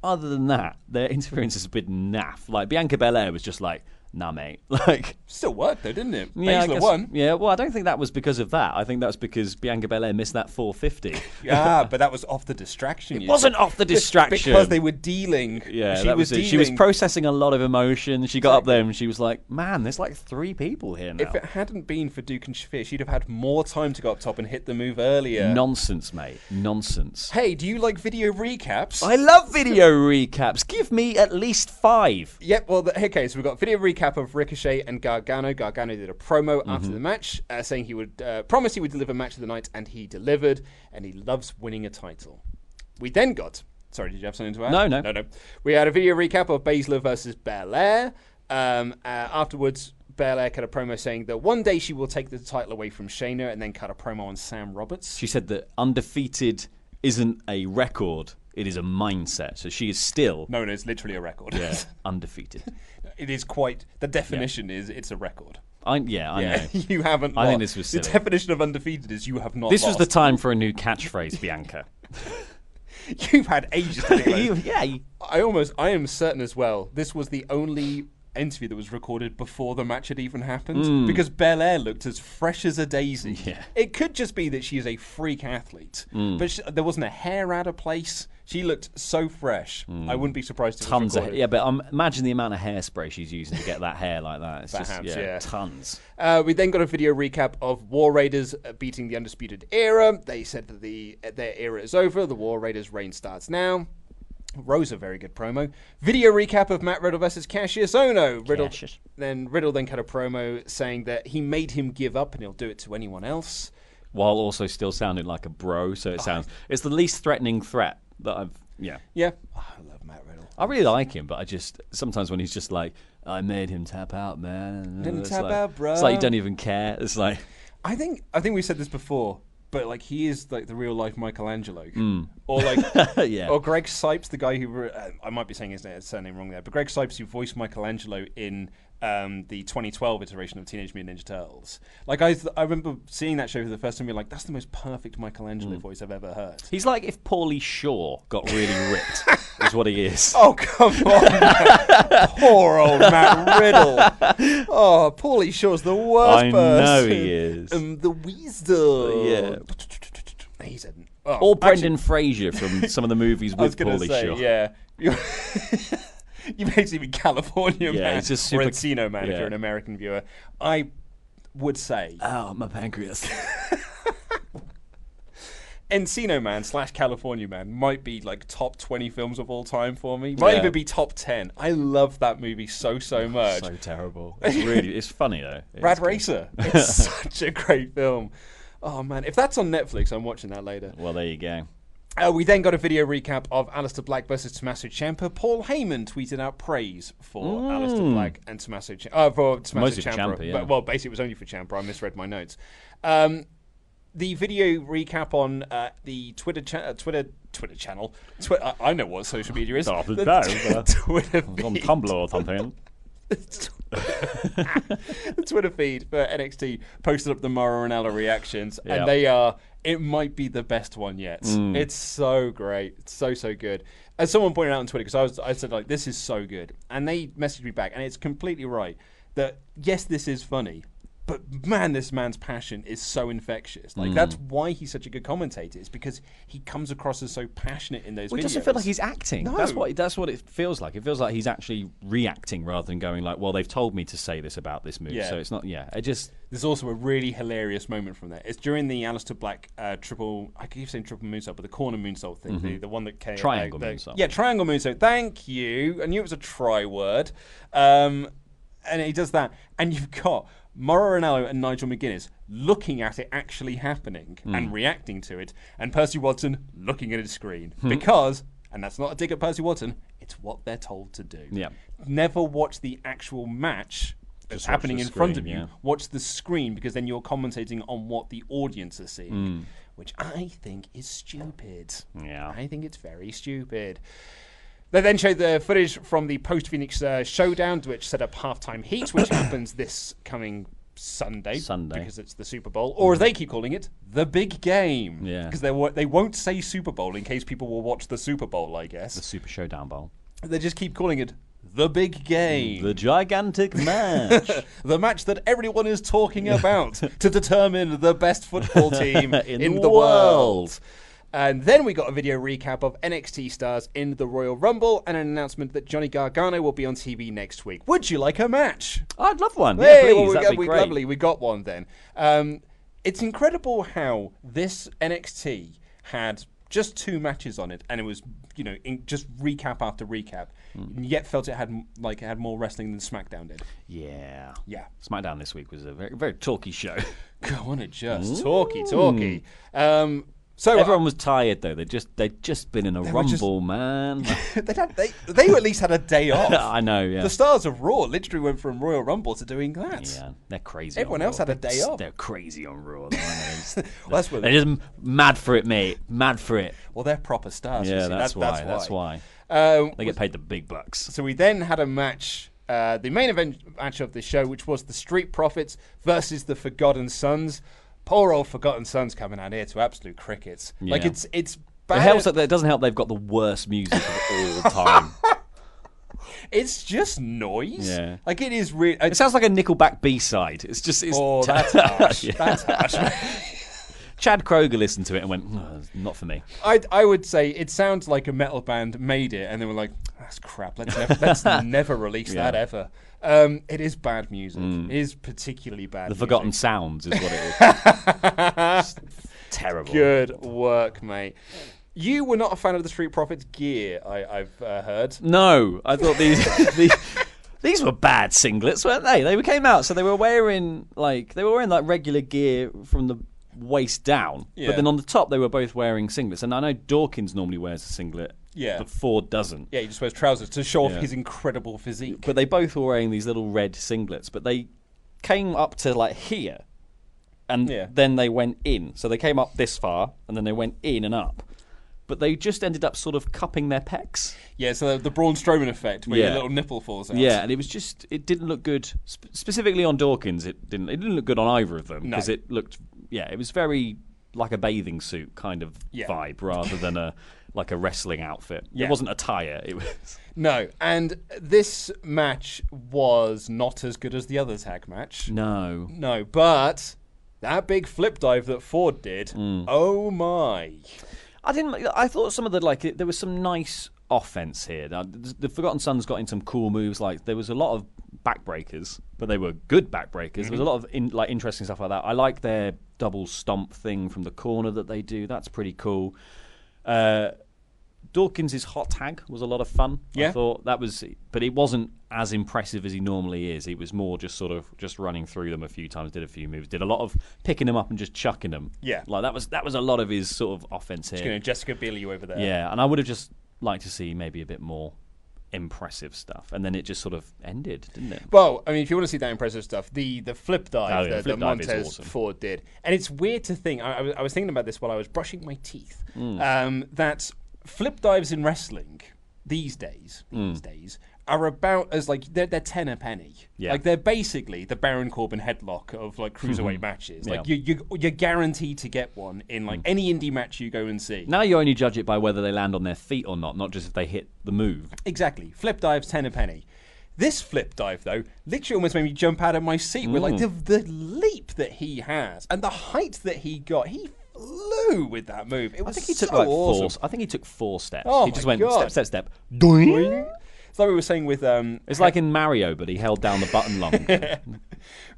Other than that, their interference is a bit naff. Like, Bianca Belair was just like, nah, mate. Like, still worked, though, didn't it? Yeah, I guess, won. Yeah, well, I don't think that was because of that. I think that was because Bianca Belair missed that four fifty. Yeah, but that was off the distraction. It wasn't said. off the distraction. Because they were dealing. Yeah, she that was, was dealing. She was processing a lot of emotion. She got exactly. up there and she was like, man, there's like three people here now. If it hadn't been for Duke and Shafir, she'd have had more time to go up top and hit the move earlier. Nonsense, mate. Nonsense. Hey, do you like video recaps? I love video recaps. Give me at least five. Yep, well, the, okay, so we've got video recap of Ricochet and Gargano. Gargano did a promo mm-hmm. after the match, uh, saying he would uh, promise he would deliver match of the night, and he delivered, and he loves winning a title. We then got Sorry, did you have something to add? No, no. No, no. We had a video recap of Baszler versus Belair. Um, uh, afterwards, Belair cut a promo saying that one day she will take the title away from Shayna, and then cut a promo on Sam Roberts. She said that undefeated isn't a record, it is a mindset. So she is still... No, no, it's literally a record. Yeah, undefeated. It is quite... The definition yeah. is it's a record. I, yeah, I yeah, know. You haven't I lost. Think this was silly. The definition of undefeated is you have not This lost. Was the time for a new catchphrase, Bianca. You've had ages to do it. Yeah. I almost... I am certain as well, this was the only interview that was recorded before the match had even happened, mm. because Belair looked as fresh as a daisy. Yeah. It could just be that she is a freak athlete, mm. but she, there wasn't a hair out of place. She looked so fresh. Mm. I wouldn't be surprised if tons it was recorded. Of, yeah, but um, imagine the amount of hairspray she's using to get that hair like that. It's Perhaps, just, yeah, yeah. tons. Uh, we then got a video recap of War Raiders beating the Undisputed Era. They said that the their era is over. The War Raiders' reign starts now. Rose, a very good promo. Video recap of Matt Riddle versus Cassius Ohno. Riddle Cassius. Then Riddle then cut a promo saying that he made him give up and he'll do it to anyone else, while also still sounding like a bro. So it sounds oh. it's the least threatening threat that I've yeah yeah. Oh, I love Matt Riddle. I really like him, but I just sometimes when he's just like, I made him tap out, man. Didn't it's tap like, out, bro. It's like you don't even care. It's like I think I think we said this before. But like he is like the real life Michelangelo, mm. or like, yeah. or Greg Sipes, the guy who uh, I might be saying his surname wrong there, but Greg Sipes who voiced Michelangelo in um, the twenty twelve iteration of Teenage Mutant Ninja Turtles. Like I, th- I remember seeing that show for the first time, and being like, that's the most perfect Michelangelo mm. voice I've ever heard. He's like if Paulie Shaw got really ripped, is what he is. Oh come on, poor old Matt Riddle. Oh, Paulie Shaw's the worst I person. I know he is. Um, the weasel. Yeah. He's a, oh, or Brendan Fraser from some of the movies with Paulie Shaw. Yeah, you basically be California yeah, man, just super, or Encino man yeah. if you're an American viewer. I would say, oh my pancreas. Encino Man slash California Man might be like top twenty films of all time for me. Might yeah. even be top ten. I love that movie so so much. So terrible. It's really it's funny though. It Rad Racer. Good. It's such a great film. Oh man, if that's on Netflix, I'm watching that later. Well, there you go. Uh, we then got a video recap of Alistair Black versus Tommaso Ciampa. Paul Heyman tweeted out praise for mm. Alistair Black and Tommaso Ciampa. Uh, for Tommaso Ciampa. Ciampa yeah. but, well, basically it was only for Ciampa. I misread my notes. Um, The video recap on uh, the Twitter cha- uh, Twitter Twitter channel. Twi- I-, I know what social media is. Oh, the no, t- uh, Twitter feed. On Tumblr or something. The Twitter feed for N X T posted up the Mara and Ella reactions, yep. and they are. It might be the best one yet. Mm. It's so great. It's so so good. As someone pointed out on Twitter, because I was I said like this is so good, and they messaged me back, and it's completely right that yes, this is funny. But man, this man's passion is so infectious. Like mm. that's why he's such a good commentator. Is because he comes across as so passionate in those. Well, videos. It doesn't feel like he's acting. No. That's what that's what it feels like. It feels like he's actually reacting rather than going like, "Well, they've told me to say this about this move." Yeah. So it's not. Yeah, it just. There's also a really hilarious moment from there. It's during the Alistair Black uh, triple. I keep saying triple moonsault, but the corner moonsault thing, mm-hmm. the, the one that came. Triangle uh, the, moonsault. Yeah, triangle moonsault. Thank you. I knew it was a try word. Um, and he does that, and you've got. Mauro Ranallo and Nigel McGuinness looking at it actually happening mm. and reacting to it, and Percy Watson looking at his screen hmm. because, and that's not a dig at Percy Watson, it's what they're told to do. Yeah. Never watch the actual match that's happening in screen, front of you. Yeah. Watch the screen because then you're commentating on what the audience is seeing, mm. which I think is stupid. Yeah, I think it's very stupid. They then showed the footage from the post-Phoenix uh, showdown, which set up halftime heat, which happens this coming Sunday, Sunday, because it's the Super Bowl, or as they keep calling it, the big game. Yeah, because they w- they won't say Super Bowl in case people will watch the Super Bowl. I guess the Super Showdown Bowl. They just keep calling it the big game, the gigantic match, the match that everyone is talking about to determine the best football team in, in the, the world. world. And then we got a video recap of N X T stars in the Royal Rumble and an announcement that Johnny Gargano will be on T V next week. Would you like a match? I'd love one. Hey, yeah, please. Well, that'd got, be great. Lovely. We got one then. Um, it's incredible how this N X T had just two matches on it, and it was, you know, in just recap after recap, mm. and yet felt it had like it had more wrestling than SmackDown did. Yeah, yeah. SmackDown this week was a very very talky show. Go on, it just Ooh. talky talky. Um, So everyone uh, was tired though. They just they'd just been in a rumble, just, man. they had they they at least had a day off. I know. Yeah. The stars of Raw literally went from Royal Rumble to doing that. Yeah, they're crazy. Everyone on else Raw. had a day they're, off. They're crazy on Raw. Though, well, that's what they're just mad for it, mate. Mad for it. Well, they're proper stars. Yeah, that's, that's why. That's why. That's why. Um, they get paid the big bucks. So we then had a match. Uh, the main event match of this show, which was the Street Profits versus the Forgotten Sons. Poor old Forgotten Sons coming out here to absolute crickets. Yeah. Like it's it's bad. It helps that it doesn't help they've got the worst music of all the time. It's just noise. Yeah. Like it is really. It sounds like a Nickelback B-side. It's just. It's oh, that's harsh. yeah. That's harsh. Chad Kroger listened to it and went, oh, not for me. I I would say it sounds like a metal band made it and they were like, that's crap. Let's never, let's never release yeah. that ever. Um, it is bad music. Mm. It is particularly bad The music. Forgotten Sounds is what it is. Terrible. Good work, mate. You were not a fan of the Street Profits gear, I, I've uh, heard. No. I thought these... these These were bad singlets, weren't they? They came out, so they were wearing, like, they were wearing, like, regular gear from the waist down, yeah. but then on the top they were both wearing singlets. And I know Dawkins normally wears a singlet, yeah. but Ford doesn't. Yeah, he just wears trousers to show off yeah. his incredible physique. But they both were wearing these little red singlets, but they came up to like here, and yeah. then they went in. So they came up this far, and then they went in and up. But they just ended up sort of cupping their pecs. Yeah, so the, the Braun Strowman effect, where yeah. your little nipple falls out. Yeah, and it was just, it didn't look good. Sp- specifically on Dawkins, it didn't. It didn't look good on either of them because no. it looked. Yeah, it was very like a bathing suit kind of yeah. vibe rather than a like a wrestling outfit. Yeah. It wasn't attire. It was no. And this match was not as good as the other tag match. No, no. But that big flip dive that Ford did. Mm. Oh my! I didn't. I thought some of the like there was some nice offense here. Now, the Forgotten Sons got in some cool moves. Like there was a lot of backbreakers, but they were good backbreakers. Mm-hmm. There was a lot of in, like interesting stuff like that. I like their double stomp thing from the corner that they do. That's pretty cool. Uh, Dawkins' hot tag was a lot of fun. Yeah. I thought that was, but it wasn't as impressive as he normally is. He was more just sort of just running through them a few times, did a few moves, did a lot of picking them up and just chucking them. Yeah, like that was that was a lot of his sort of offense here. Just gonna Jessica Biel you over there. Yeah, and I would have just liked to see maybe a bit more impressive stuff, and then it just sort of ended, didn't it? Well, I mean, if you want to see that impressive stuff, the the flip dive oh, yeah, that, flip that dive Montez awesome. Ford did, and it's weird to think. I, I, was, I was thinking about this while I was brushing my teeth. Mm. Um, that flip dives in wrestling these days, these mm. days are about as like they're, they're ten a penny. Yeah. Like they're basically the Baron Corbin headlock of like cruiserweight mm-hmm. matches. Like yeah. you you you're guaranteed to get one in like mm. any indie match you go and see. Now you only judge it by whether they land on their feet or not, not just if they hit the move. Exactly. Flip dives ten a penny. This flip dive though literally almost made me jump out of my seat mm. with like the the leap that he has and the height that he got. He flew with that move. It was I think he so took like awesome. four. I think he took four steps. Oh he just my went God. step step step. Doing. Doing. It's like we were saying with um, it's like in Mario, but he held down the button long.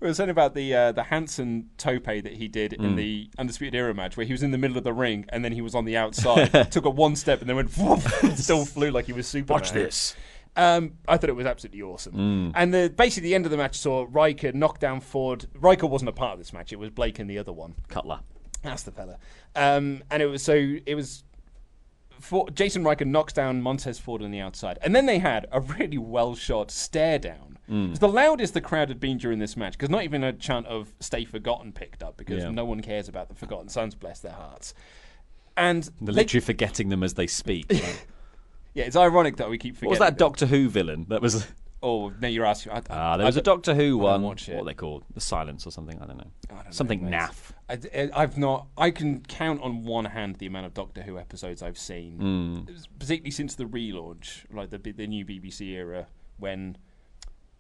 We were saying about the uh, the Hanson tope that he did mm. in the Undisputed Era match, where he was in the middle of the ring and then he was on the outside, took a one step and then went woof, and still flew like he was Superman. Watch this. Um, I thought it was absolutely awesome. Mm. And the, basically the end of the match saw Riker knock down Ford. Riker wasn't a part of this match; it was Blake and the other one, Cutler. That's the fella. Um, and it was so it was. For Jason Riker knocks down Montez Ford on the outside. And then they had a really well-shot stare down. Mm. It was the loudest the crowd had been during this match, because not even a chant of Stay Forgotten picked up, because yeah. no one cares about the Forgotten Sons, bless their hearts. And They're they- literally forgetting them as they speak. Right? Yeah, it's ironic that we keep forgetting. What was that them. Doctor Who villain? That was... Oh, no, you're asking. I, I, uh, there was I, a Doctor Who one. What are they called? The Silence or something? I don't know. I don't something know, naff. I, I've not. I can count on one hand the amount of Doctor Who episodes I've seen, mm. particularly since the relaunch, like the the new B B C era, when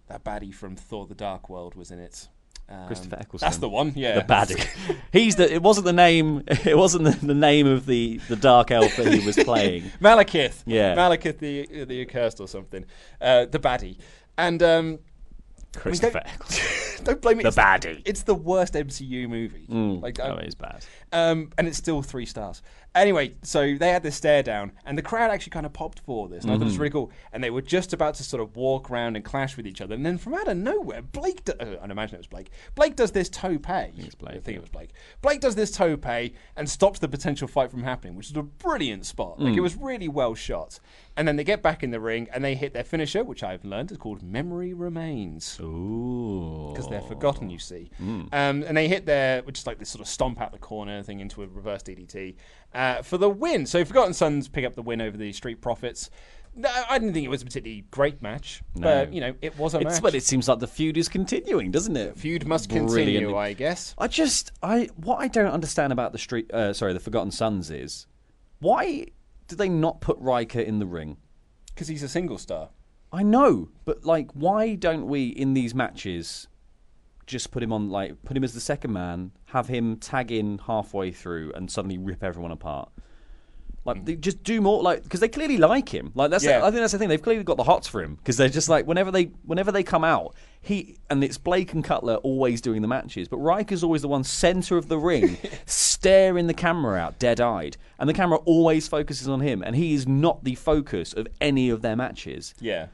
that baddie from Thor: The Dark World was in it. Um, Christopher Eccleston. That's the one. Yeah, the baddie. He's the. It wasn't the name. It wasn't the, the name of the, the dark elf that he was playing. Malekith. Yeah, Malekith the the accursed or something. Uh, the baddie, and um, Christopher I mean, don't, don't blame it. The it's, baddie. It's the worst M C U movie. Mm, like, um, that is bad. Um, and it's still three stars. Anyway, so they had this stare down, and the crowd actually kind of popped for this. And mm-hmm. I thought it was really cool. And they were just about to sort of walk around and clash with each other. And then from out of nowhere, Blake... Do- oh, I imagine it was Blake. Blake does this tope. I think, it's Blake, I think yeah. it was Blake. Blake does this tope and stops the potential fight from happening, which is a brilliant spot. Mm. Like, it was really well shot. And then they get back in the ring, and they hit their finisher, which I've learned is called Memory Remains. Ooh. Because they're forgotten, you see. Mm. Um, and they hit their... Which is like this sort of stomp out the corner thing into a reverse D D T. Uh, for the win. So Forgotten Sons pick up the win over the Street Profits. No, I didn't think it was a particularly great match, no. but, you know, it was a it's, match. But it seems like the feud is continuing, doesn't it? The feud must Brilliant. continue, I guess. I just, I what I don't understand about the street, uh, sorry, the Forgotten Sons is, why did they not put Riker in the ring? Because he's a single star. I know, but, like, why don't we, in these matches... just put him on, like, put him as the second man, have him tag in halfway through and suddenly rip everyone apart. Like, they just do more, like, because they clearly like him. Like, that's, yeah. the, I think that's the thing. They've clearly got the hots for him because they're just like, whenever they, whenever they come out, he, and it's Blake and Cutler always doing the matches, but Riker's always the one centre of the ring, staring the camera out, dead-eyed, and the camera always focuses on him, and he is not the focus of any of their matches. Yeah.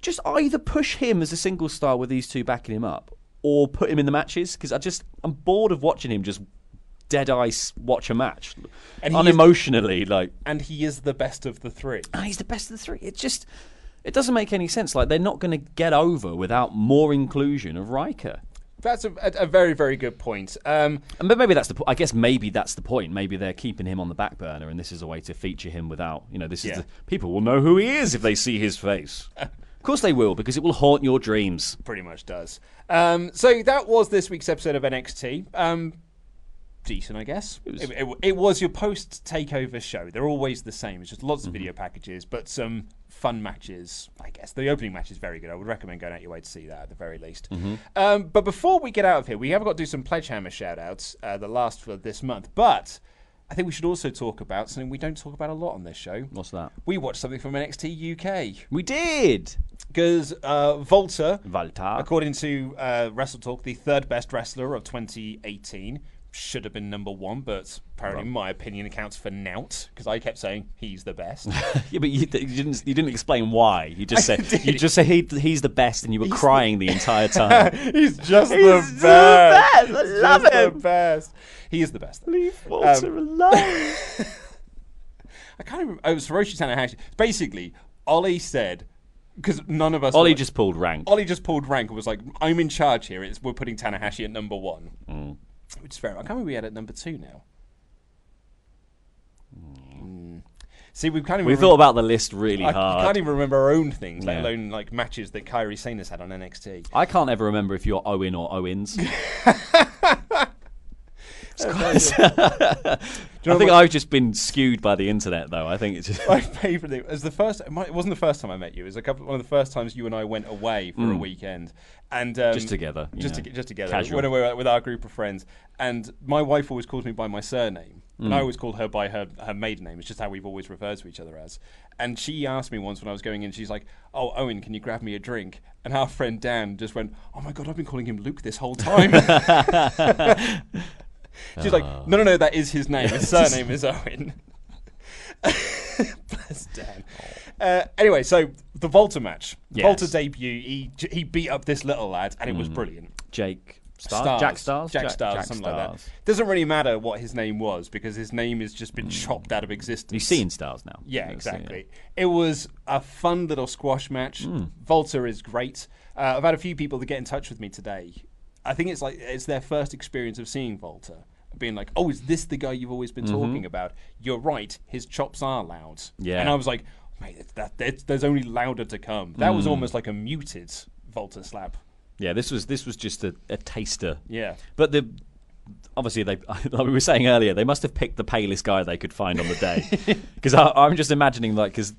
Just either push him as a single star with these two backing him up, or put him in the matches, because I just I'm bored of watching him just dead eye watch a match, and unemotionally is, like. And he is the best of the three. And he's the best of the three. It just it doesn't make any sense. Like, they're not going to get over without more inclusion of Riker. That's a, a, a very very good point. Um, but maybe that's the. I guess maybe that's the point. Maybe they're keeping him on the back burner, and this is a way to feature him without. You know, this is yeah. the, people will know who he is if they see his face. Of course they will, because it will haunt your dreams. Pretty much does. Um, so that was this week's episode of N X T. Um, decent, I guess. It was, it, it, it was your post-takeover show. They're always the same. It's just lots of mm-hmm. video packages, but some fun matches, I guess. The opening match is very good. I would recommend going out your way to see that at the very least. Mm-hmm. Um, but before we get out of here, we have got to do some Pledgehammer shout-outs, uh, the last for this month. But... I think we should also talk about something we don't talk about a lot on this show. What's that? We watched something from N X T U K. We did! Because uh, Volta, Volta, according to uh, WrestleTalk, the third best wrestler of twenty eighteen, should have been number one, but apparently right. my opinion accounts for nought, because I kept saying he's the best. yeah, but you, you didn't you didn't explain why. You just said you just said he he's the best, and you were he's crying the, the entire time. he's just he's the, the best. best. I he's love just him. The best. He is the best. Leave Walter um, alone. I can't remember. It was Hiroshi Tanahashi. Basically, Ollie said. Because none of us... Ollie were, just pulled rank. Ollie just pulled rank and was like, I'm in charge here. It's, we're putting Tanahashi at number one. Mm. Which is fair. I can't remember we had at number two now. Mm. See, we've kind of... We thought about the list really I, hard. I can't even remember our own things, yeah. let alone like matches that Kairi Sane has had on N X T. I can't ever remember if you're Owen or Owens. It's quite I think I've just been skewed by the internet, though. I think it's just my favourite thing. It was the first. It wasn't the first time I met you. It was a couple. One of the first times you and I went away for mm. a weekend, and um, just together, just to, just together. Casual. We went away with our group of friends, and my wife always calls me by my surname, mm. and I always called her by her, her maiden name. It's just how we've always referred to each other as. And she asked me once when I was going in. She's like, "Oh, Owen, can you grab me a drink?" And our friend Dan just went, "Oh my God, I've been calling him Luke this whole time." She's oh. like, no, no, no, that is his name. His surname is Owen. Bless Dan. Uh, anyway, so the Volta match. Yes. Volta debut. He he beat up this little lad, and it was mm. brilliant. Jake Star- Stars. Jack Stars? Jack, Jack Stars, Jack something Stars. Like that. Doesn't really matter what his name was, because his name has just been mm. chopped out of existence. You've seen Stars now. Yeah, exactly. It. it was a fun little squash match. Mm. Volta is great. Uh, I've had a few people that get in touch with me today. I think it's like it's their first experience of seeing Volta, being like, "Oh, is this the guy you've always been mm-hmm. talking about?" You're right, his chops are loud. Yeah, and I was like, "Mate, it's that, it's, there's only louder to come." That mm. was almost like a muted Volta slap. Yeah, this was this was just a, a taster. Yeah, but the obviously they like we were saying earlier, they must have picked the palest guy they could find on the day, because I'm just imagining like because.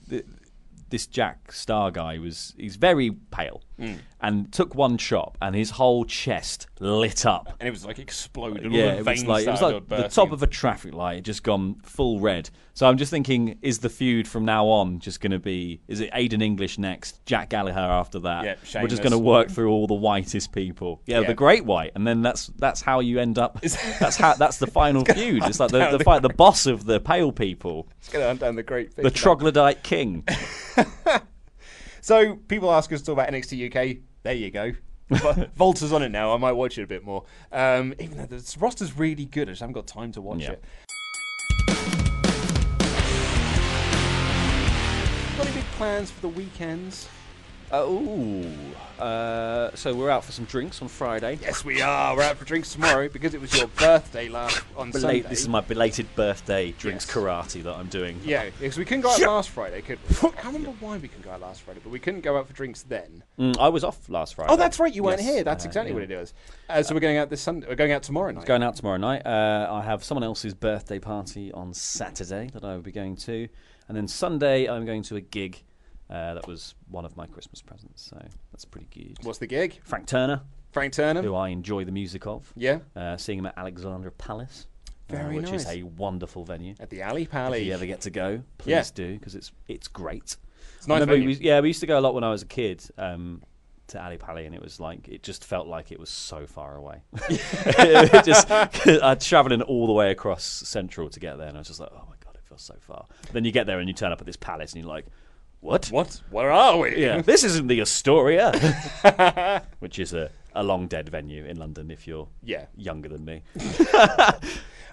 This Jack Star guy was—he's very pale, mm. and took one chop, and his whole chest lit up. And it was like exploded. Yeah, all the it, veins was like, it was like the top of a traffic light had just gone full red. So I'm just thinking, is the feud from now on just going to be, is it Aiden English next, Jack Gallagher after that? Yep, We're just going to work through all the whitest people. Yeah, yep. The Great White. And then that's that's how you end up. that's how that's the final feud. It's like the the, the, fight, the boss of the pale people. It's going to undo the great thing. The troglodyte king. So people ask us to talk about N X T U K. There you go. Volta's on it now. I might watch it a bit more. Um, even though the roster's really good, I just haven't got time to watch yeah. it. Got any big plans for the weekends? Uh, ooh. Uh, so we're out for some drinks on Friday. Yes, we are. We're out for drinks tomorrow because it was your birthday last on Belate- Sunday. This is my belated birthday drinks yes. karate that I'm doing. Yeah, because we couldn't go out last Friday, could we? I can't remember why we couldn't go out last Friday, but we couldn't go out for drinks then. Mm, I was off last Friday. Oh, that's right. You weren't yes. here. That's uh, exactly yeah. what it is. Uh, so uh, we're going out this Sunday. We're going out tomorrow night. Going out tomorrow night. Uh, I have someone else's birthday party on Saturday that I will be going to, and then Sunday I'm going to a gig. Uh, that was one of my Christmas presents, so that's pretty good. What's the gig? Frank Turner. Frank Turner. Who I enjoy the music of. Yeah. Uh, seeing him at Alexandra Palace. Very uh, which nice. Which is a wonderful venue. At the Alley Pally. If you ever get to go, please yeah. do, because it's it's great. It's nice venue. We, yeah, we used to go a lot when I was a kid. Um, to Ali Pali, and it was like it just felt like it was so far away. It just I travelling all the way across Central to get there, and I was just like, oh my god, it feels so far. But then you get there and you turn up at this palace, and you're like, What? What? Where are we? Yeah. This isn't the Astoria, which is a, a long dead venue in London if you're yeah. younger than me.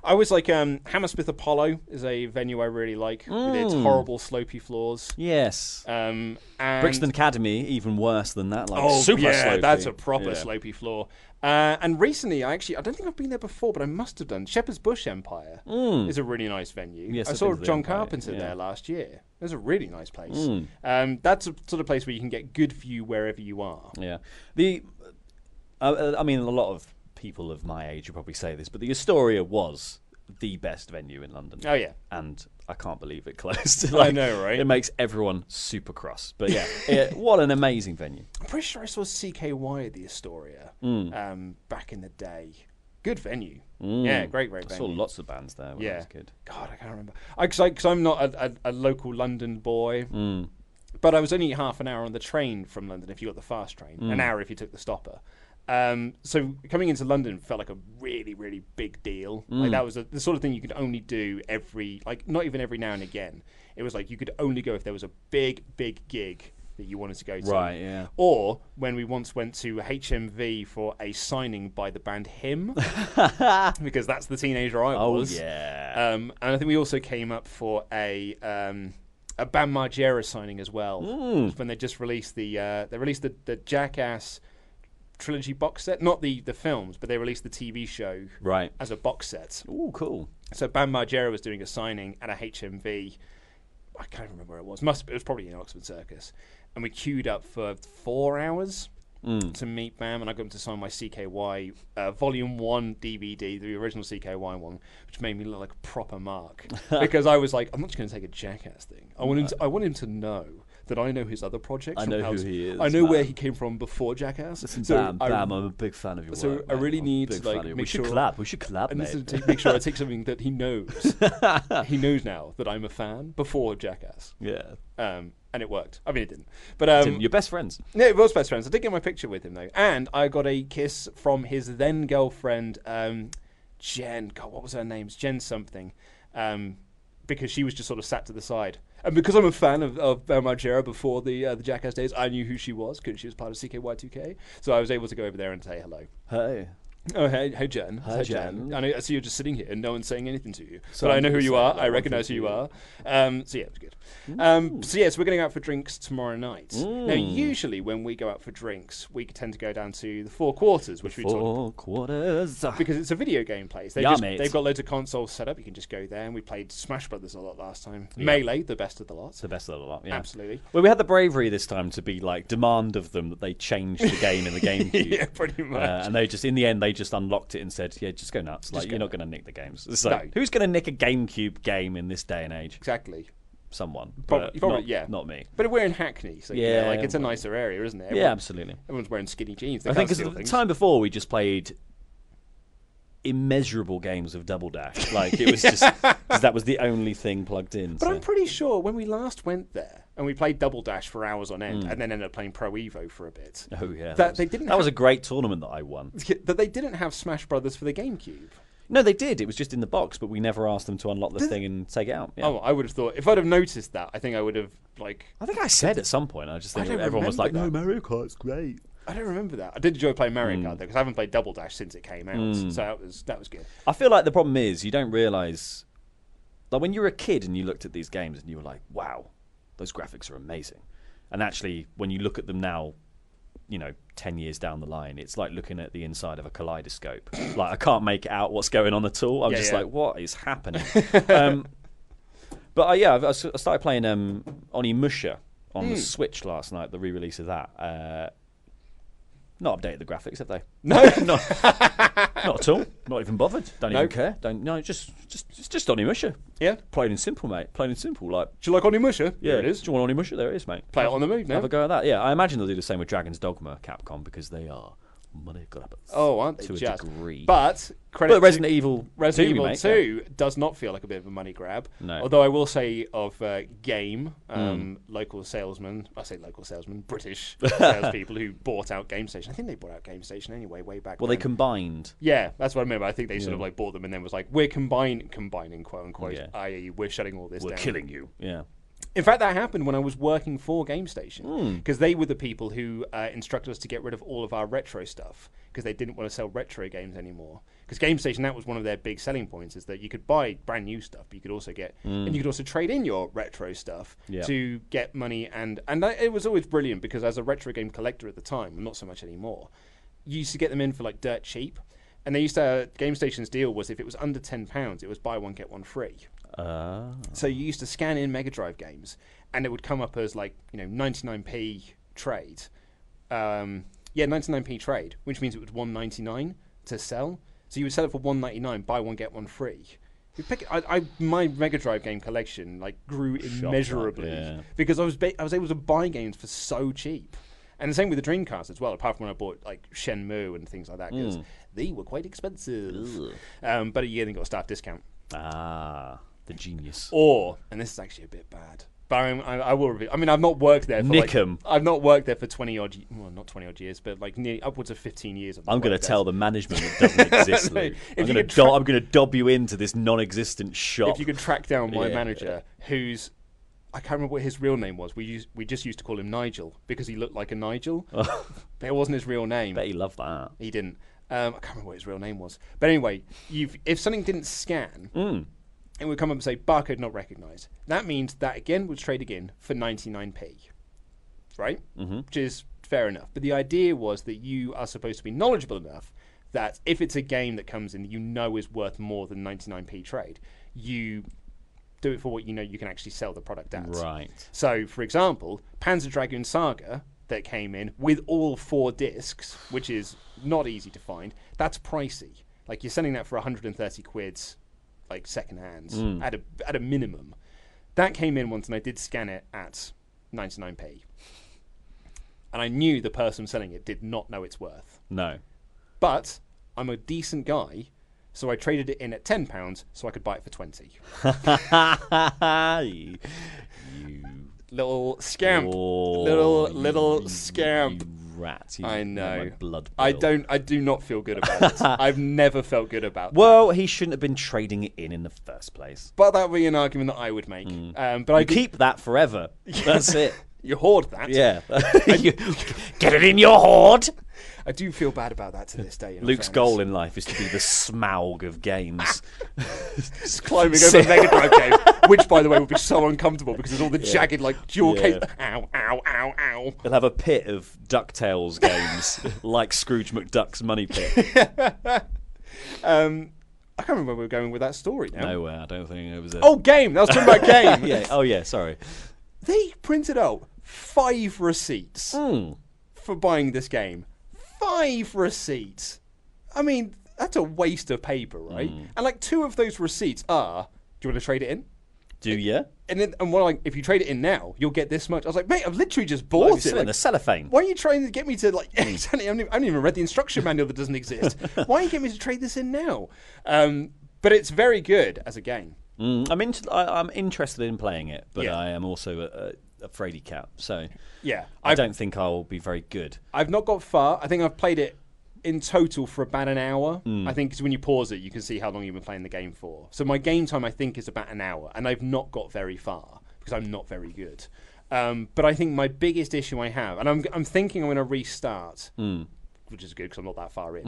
I was like, um, Hammersmith Apollo is a venue I really like mm. with its horrible slopey floors. Yes. Um, and Brixton Academy, even worse than that. Like oh, super yeah, slopey. That's a proper yeah. slopey floor. Uh, and recently, I actually, I don't think I've been there before, but I must have done. Shepherd's Bush Empire mm. is a really nice venue. Yes, I saw John Empire, Carpenter yeah. there last year. It was a really nice place. Mm. Um, that's a sort of place where you can get good view wherever you are. Yeah. the. Uh, I mean, a lot of people of my age would probably say this, but the Astoria was the best venue in London. Oh, yeah. And I can't believe it closed. Like, I know, right? It makes everyone super cross. But yeah, it, what an amazing venue. I'm pretty sure I saw C K Y at the Astoria mm. um, back in the day. Good venue. Mm. Yeah, great, great venue. I saw lots of bands there when yeah. I was a kid. God, I can't remember. Because I'm not a, a, a local London boy. Mm. But I was only half an hour on the train from London if you got the fast train. Mm. An hour if you took the stopper. Um, so coming into London felt like a really, really big deal. Mm. Like that was a, the sort of thing you could only do every, like not even every now and again. It was like you could only go if there was a big, big gig that you wanted to go to. Right, yeah. Or when we once went to H M V for a signing by the band Him, because that's the teenager I was. Oh, yeah. Um, and I think we also came up for a... Um, A Bam Margera signing as well mm. when they just released the uh, they released the, the Jackass trilogy box set, not the, the films, but they released the T V show right. as a box set. Ooh, cool! So Bam Margera was doing a signing at a H M V. I can't remember where it was. Must have, it was probably in Oxford Circus, and we queued up for four hours mm. to meet Bam, and I got him to sign my C K Y uh, Volume One D V D, the original C K Y one, which made me look like a proper mark because I was like, I'm not just going to take a Jackass thing. I want, him to, I want him to know that I know his other projects. I know who he is. I know man. where he came from before Jackass. Listen, so Bam, I, Bam, I'm a big fan of your so work. So I really I'm need to like, make we sure... We should collab. We should collab, mate. And to make sure I take something that he knows. He knows now that I'm a fan before Jackass. Yeah. Um, and it worked. I mean, it didn't. But um, didn't. You're best friends. No, yeah, it was best friends. I did get my picture with him, though. And I got a kiss from his then-girlfriend, um, Jen. God, what was her name? Jen something. Um, because she was just sort of sat to the side. And because I'm a fan of, of Bam Margera before the uh, the Jackass days, I knew who she was because she was part of C K Y two K. So I was able to go over there and say hello. Hey. Oh, hey, hey, Jen. Hi, hey, Jen. Jen. I, know, I see you're just sitting here and no one's saying anything to you. So but I know who you are. I recognise who you are. Um, so, yeah, it was good. Um, so, yeah, so we're going out for drinks tomorrow night. Mm. Now, usually when we go out for drinks, we tend to go down to the Four Quarters, which the we talked about. Four Quarters. Because it's a video game place. They yeah, just, they've got loads of consoles set up. You can just go there. And we played Smash Brothers a lot last time. Yeah. Melee, the best of the lot. The best of the lot, yeah. Absolutely. Well, we had the bravery this time to be, like, demand of them that they change the game in the GameCube. Yeah, pretty much. Uh, and they just, in the end, they just unlocked it and said, yeah, just go nuts. Like, just go you're nuts. Not going to nick the games. It's like, no. Who's going to nick a GameCube game in this day and age? Exactly. someone. Probably, but probably, not, yeah. Not me. But we're in Hackney, so yeah, yeah like it's a nicer area, isn't it? Everyone, yeah, absolutely. Everyone's wearing skinny jeans. They I think because the time before we just played immeasurable games of Double Dash. Like it was yeah. just because that was the only thing plugged in. But so. I'm pretty sure when we last went there and we played Double Dash for hours on end, mm. and then ended up playing Pro Evo for a bit. Oh yeah, that, that was, they didn't. That have, was a great tournament that I won. That they didn't have Smash Brothers for the GameCube. No, they did. It was just in the box, but we never asked them to unlock the did thing and take it out. Yeah. Oh, I would have thought if I'd have noticed that, I think I would have like. I think I said at some point. I just think I everyone remember. was like, "No, Mario Kart's great." I don't remember that. I did enjoy playing Mario mm. Kart though, because I haven't played Double Dash since it came out, mm. so that was that was good. I feel like the problem is you don't realise, like when you were a kid and you looked at these games and you were like, "Wow, those graphics are amazing," and actually when you look at them now, you know, ten years down the line, it's like looking at the inside of a kaleidoscope. Like I can't make out what's going on at all. I'm yeah, just yeah. like, what is happening? um, but uh, yeah, I, I started playing um, Onimusha on mm. the Switch last night, the re-release of that. Uh, not updated the graphics, have they? No, not, not at all. Not even bothered. Don't no. even care. Don't. No, just just it's just Onimusha. Yeah, plain and simple, mate. Plain and simple. Like, do you like Onimusha? Yeah, there it is. Do you want Onimusha? There it is, mate. Play have, it on the move. Now. Have a go at that. Yeah, I imagine they'll do the same with Dragon's Dogma, Capcom, because they are money grabbers. Oh, aren't they to just? A degree. But credit. But Resident to, Evil, Resident Evil mate, Two yeah. does not feel like a bit of a money grab. No. Although I will say of uh, game um, mm. local salesmen, I say local salesmen, British salespeople who bought out GameStation. I think they bought out GameStation anyway, way back. Well, then. They combined. Yeah, that's what I remember. I think they yeah. sort of like bought them and then was like, "We're combine combining quote unquote, yeah. that is, we're shutting all this we're down. We're killing you." Yeah. In fact, that happened when I was working for GameStation because mm. they were the people who uh, instructed us to get rid of all of our retro stuff because they didn't want to sell retro games anymore. Because GameStation, that was one of their big selling points, is that you could buy brand new stuff, but you could also get mm. and you could also trade in your retro stuff yeah. to get money. And and I, it was always brilliant because as a retro game collector at the time, not so much anymore, you used to get them in for like dirt cheap. And they used to uh, GameStation's deal was if it was under ten pounds, it was buy one get one free. Uh. So you used to scan in Mega Drive games, and it would come up as like you know ninety-nine p trade, um, yeah ninety-nine p trade, which means it was one ninety-nine to sell. So you would sell it for one ninety-nine, buy one get one free. You pick it, I, I my Mega Drive game collection like grew immeasurably yeah. because I was ba- I was able to buy games for so cheap. And the same with the Dreamcast as well, apart from when I bought like Shenmue and things like that, because mm. they were quite expensive. Um, but a year they got a staff discount. Ah. The genius. Or, and this is actually a bit bad, but I, I, I will repeat. I mean, I've not worked there for Nickham. Like, I've not worked there for twenty odd, well, not twenty odd years, but like nearly upwards of fifteen years. I'm going to tell the management it doesn't exist, Luke. I'm going tra- do- to dob you into this non-existent shop. If you could track down my yeah. manager, who's, I can't remember what his real name was. We used, we just used to call him Nigel because he looked like a Nigel. Oh. But it wasn't his real name. Bet he loved that. He didn't. Um, I can't remember what his real name was. But anyway, you've if something didn't scan... Mm. And we'd come up and say, barcode not recognised. That means that, again, would trade again for ninety-nine p, right? Mm-hmm. Which is fair enough. But the idea was that you are supposed to be knowledgeable enough that if it's a game that comes in that you know is worth more than ninety-nine p trade, you do it for what you know you can actually sell the product at. Right. So, for example, Panzer Dragoon Saga that came in with all four discs, which is not easy to find, that's pricey. Like, you're selling that for one hundred thirty quid like second hand mm. at a at a minimum. That came in once and I did scan it at ninety-nine p. And I knew the person selling it did not know its worth. No. But I'm a decent guy, so I traded it in at ten pounds so I could buy it for twenty. You little scamp. Oh, little little scamp. You rat. You I know. Blood I don't. I do not feel good about it. I've never felt good about it. Well, that. He shouldn't have been trading it in in the first place. But that would be an argument that I would make. Mm. Um, but you I do... keep that forever. That's it. You hoard that. Yeah. you... Get it in your hoard. I do feel bad about that to this day. Luke's fairness. Goal in life is to be the Smaug of games. Just climbing over a Mega Drive game, which, by the way, would be so uncomfortable because there's all the yeah. jagged, like, dual yeah. cable. Ow, ow, ow, ow. He'll have a pit of DuckTales games, like Scrooge McDuck's Money Pit. um... I can't remember where we were going with that story now. No, uh, I don't think it was a... Oh, game! That was talking about game! yeah. Oh, yeah, sorry. They printed out five receipts mm. for buying this game. Five receipts. I mean, that's a waste of paper, right? Mm. And like two of those receipts are, do you want to trade it in? Do you? And then, and we're like, if you trade it in now, you'll get this much. I was like, mate, I've literally just bought no, it. Like, in the cellophane. Why are you trying to get me to, like, exactly, I haven't even, I haven't even read the instruction manual that doesn't exist. Why are you getting me to trade this in now? Um, but it's very good as a game. Mm, I'm, in, I, I'm interested in playing it, but yeah. I am also a, a, a fraidy cat. So yeah, I I've, don't think I'll be very good. I've not got far. I think I've played it in total for about an hour. Mm. I think because when you pause it, you can see how long you've been playing the game for. So my game time, I think, is about an hour, and I've not got very far because I'm not very good. Um, but I think my biggest issue I have, and I'm, I'm thinking I'm going to restart, mm. which is good because I'm not that far in.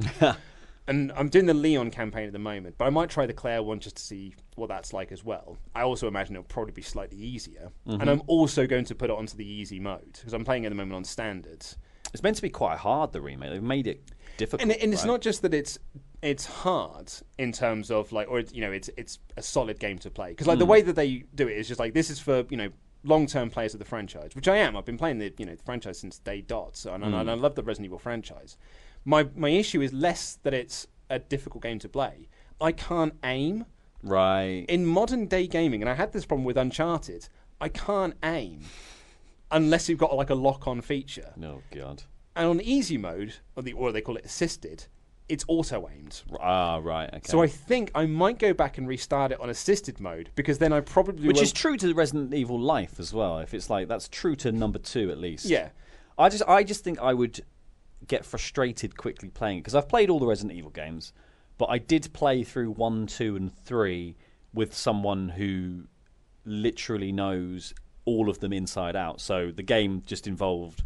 And I'm doing the Leon campaign at the moment, but I might try the Claire one just to see what that's like as well. I also imagine it'll probably be slightly easier. Mm-hmm. And I'm also going to put it onto the easy mode because I'm playing at the moment on standards. It's meant to be quite hard, the remake. They've made it difficult. And, it, and right? It's not just that it's it's hard in terms of, like, or, you know, it's it's a solid game to play. Because, like, mm. the way that they do it is just like, this is for, you know, long-term players of the franchise, which I am. I've been playing the, you know, the franchise since day dot, so, and, mm. and I love the Resident Evil franchise. My my issue is less that it's a difficult game to play. I can't aim. Right. In modern-day gaming, and I had this problem with Uncharted, I can't aim unless you've got, like, a lock-on feature. No, oh, God. And on easy mode, or, the, or they call it assisted, it's auto-aimed. Ah, right, okay. So I think I might go back and restart it on assisted mode, because then I probably Which won't... is true to the Resident Evil life as well, if it's like, that's true to number two at least. Yeah. I just, I just think I would... get frustrated quickly playing it, because I've played all the Resident Evil games, but I did play through one, two, and three with someone who literally knows all of them inside out. So the game just involved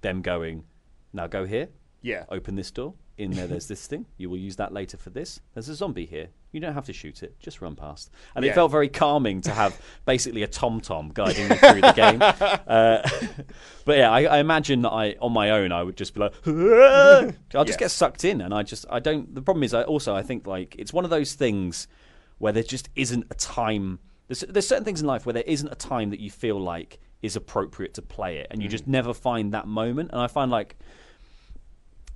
them going, now go here, yeah, open this door, in there there's this thing, you will use that later for this, there's a zombie here, you don't have to shoot it, just run past. And yeah. It felt very calming to have basically a tom-tom guiding me through the game. Uh, but yeah, I, I imagine that I, on my own, I would just be like, Aah! I'll just yeah. get sucked in. And I just, I don't, the problem is I also, I think, like, it's one of those things where there just isn't a time, there's, there's certain things in life where there isn't a time that you feel like is appropriate to play it. And you mm. just never find that moment. And I find, like,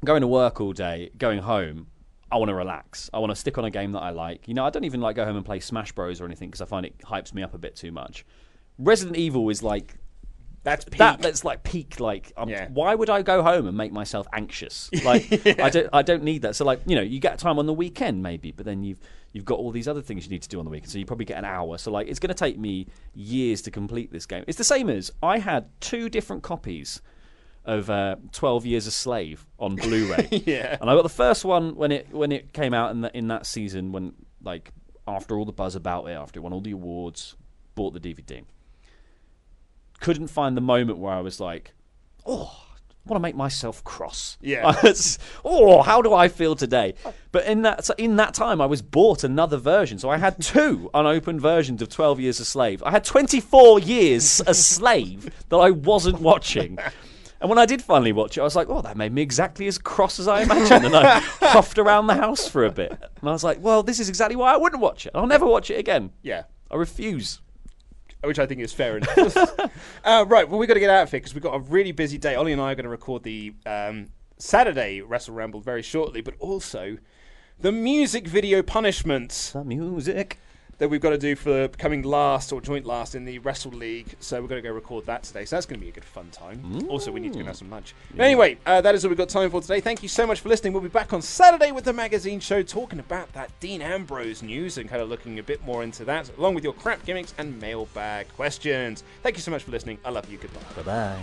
going to work all day, going home, I want to relax. I want to stick on a game that I like. You know, I don't even like go home and play Smash Bros or anything because I find it hypes me up a bit too much. Resident Evil is like that's peak. That, that's like peak. Like, um, yeah. Why would I go home and make myself anxious? Like, yeah. I don't. I don't need that. So, like, you know, you get time on the weekend maybe, but then you've you've got all these other things you need to do on the weekend. So you probably get an hour. So, like, it's going to take me years to complete this game. It's the same as I had two different copies of uh, twelve Years a Slave on Blu-ray. Yeah. And I got the first one when it when it came out in, the, in that season, when, like, after all the buzz about it, after it won all the awards, bought the D V D. Couldn't find the moment where I was like, oh, I want to make myself cross. Yeah. Oh, how do I feel today? But in that in that time, I was bought another version. So I had two unopened versions of twelve Years a Slave. I had twenty-four Years a Slave that I wasn't watching. And when I did finally watch it, I was like, oh, that made me exactly as cross as I imagined. And I huffed around the house for a bit. And I was like, well, this is exactly why I wouldn't watch it. I'll never watch it again. Yeah. I refuse. Which I think is fair enough. uh, right, well, we've got to get out of here because we've got a really busy day. Ollie and I are going to record the um, Saturday Wrestle Ramble very shortly, but also the music video punishments. The music. That we've got to do for coming last or joint last in the Wrestle League. So we're going to go record that today. So that's going to be a good fun time. Mm. Also, we need to go have some lunch. Yeah. But anyway, uh, that is all we've got time for today. Thank you so much for listening. We'll be back on Saturday with the magazine show talking about that Dean Ambrose news and kind of looking a bit more into that, along with your crap gimmicks and mailbag questions. Thank you so much for listening. I love you. Goodbye. Bye-bye.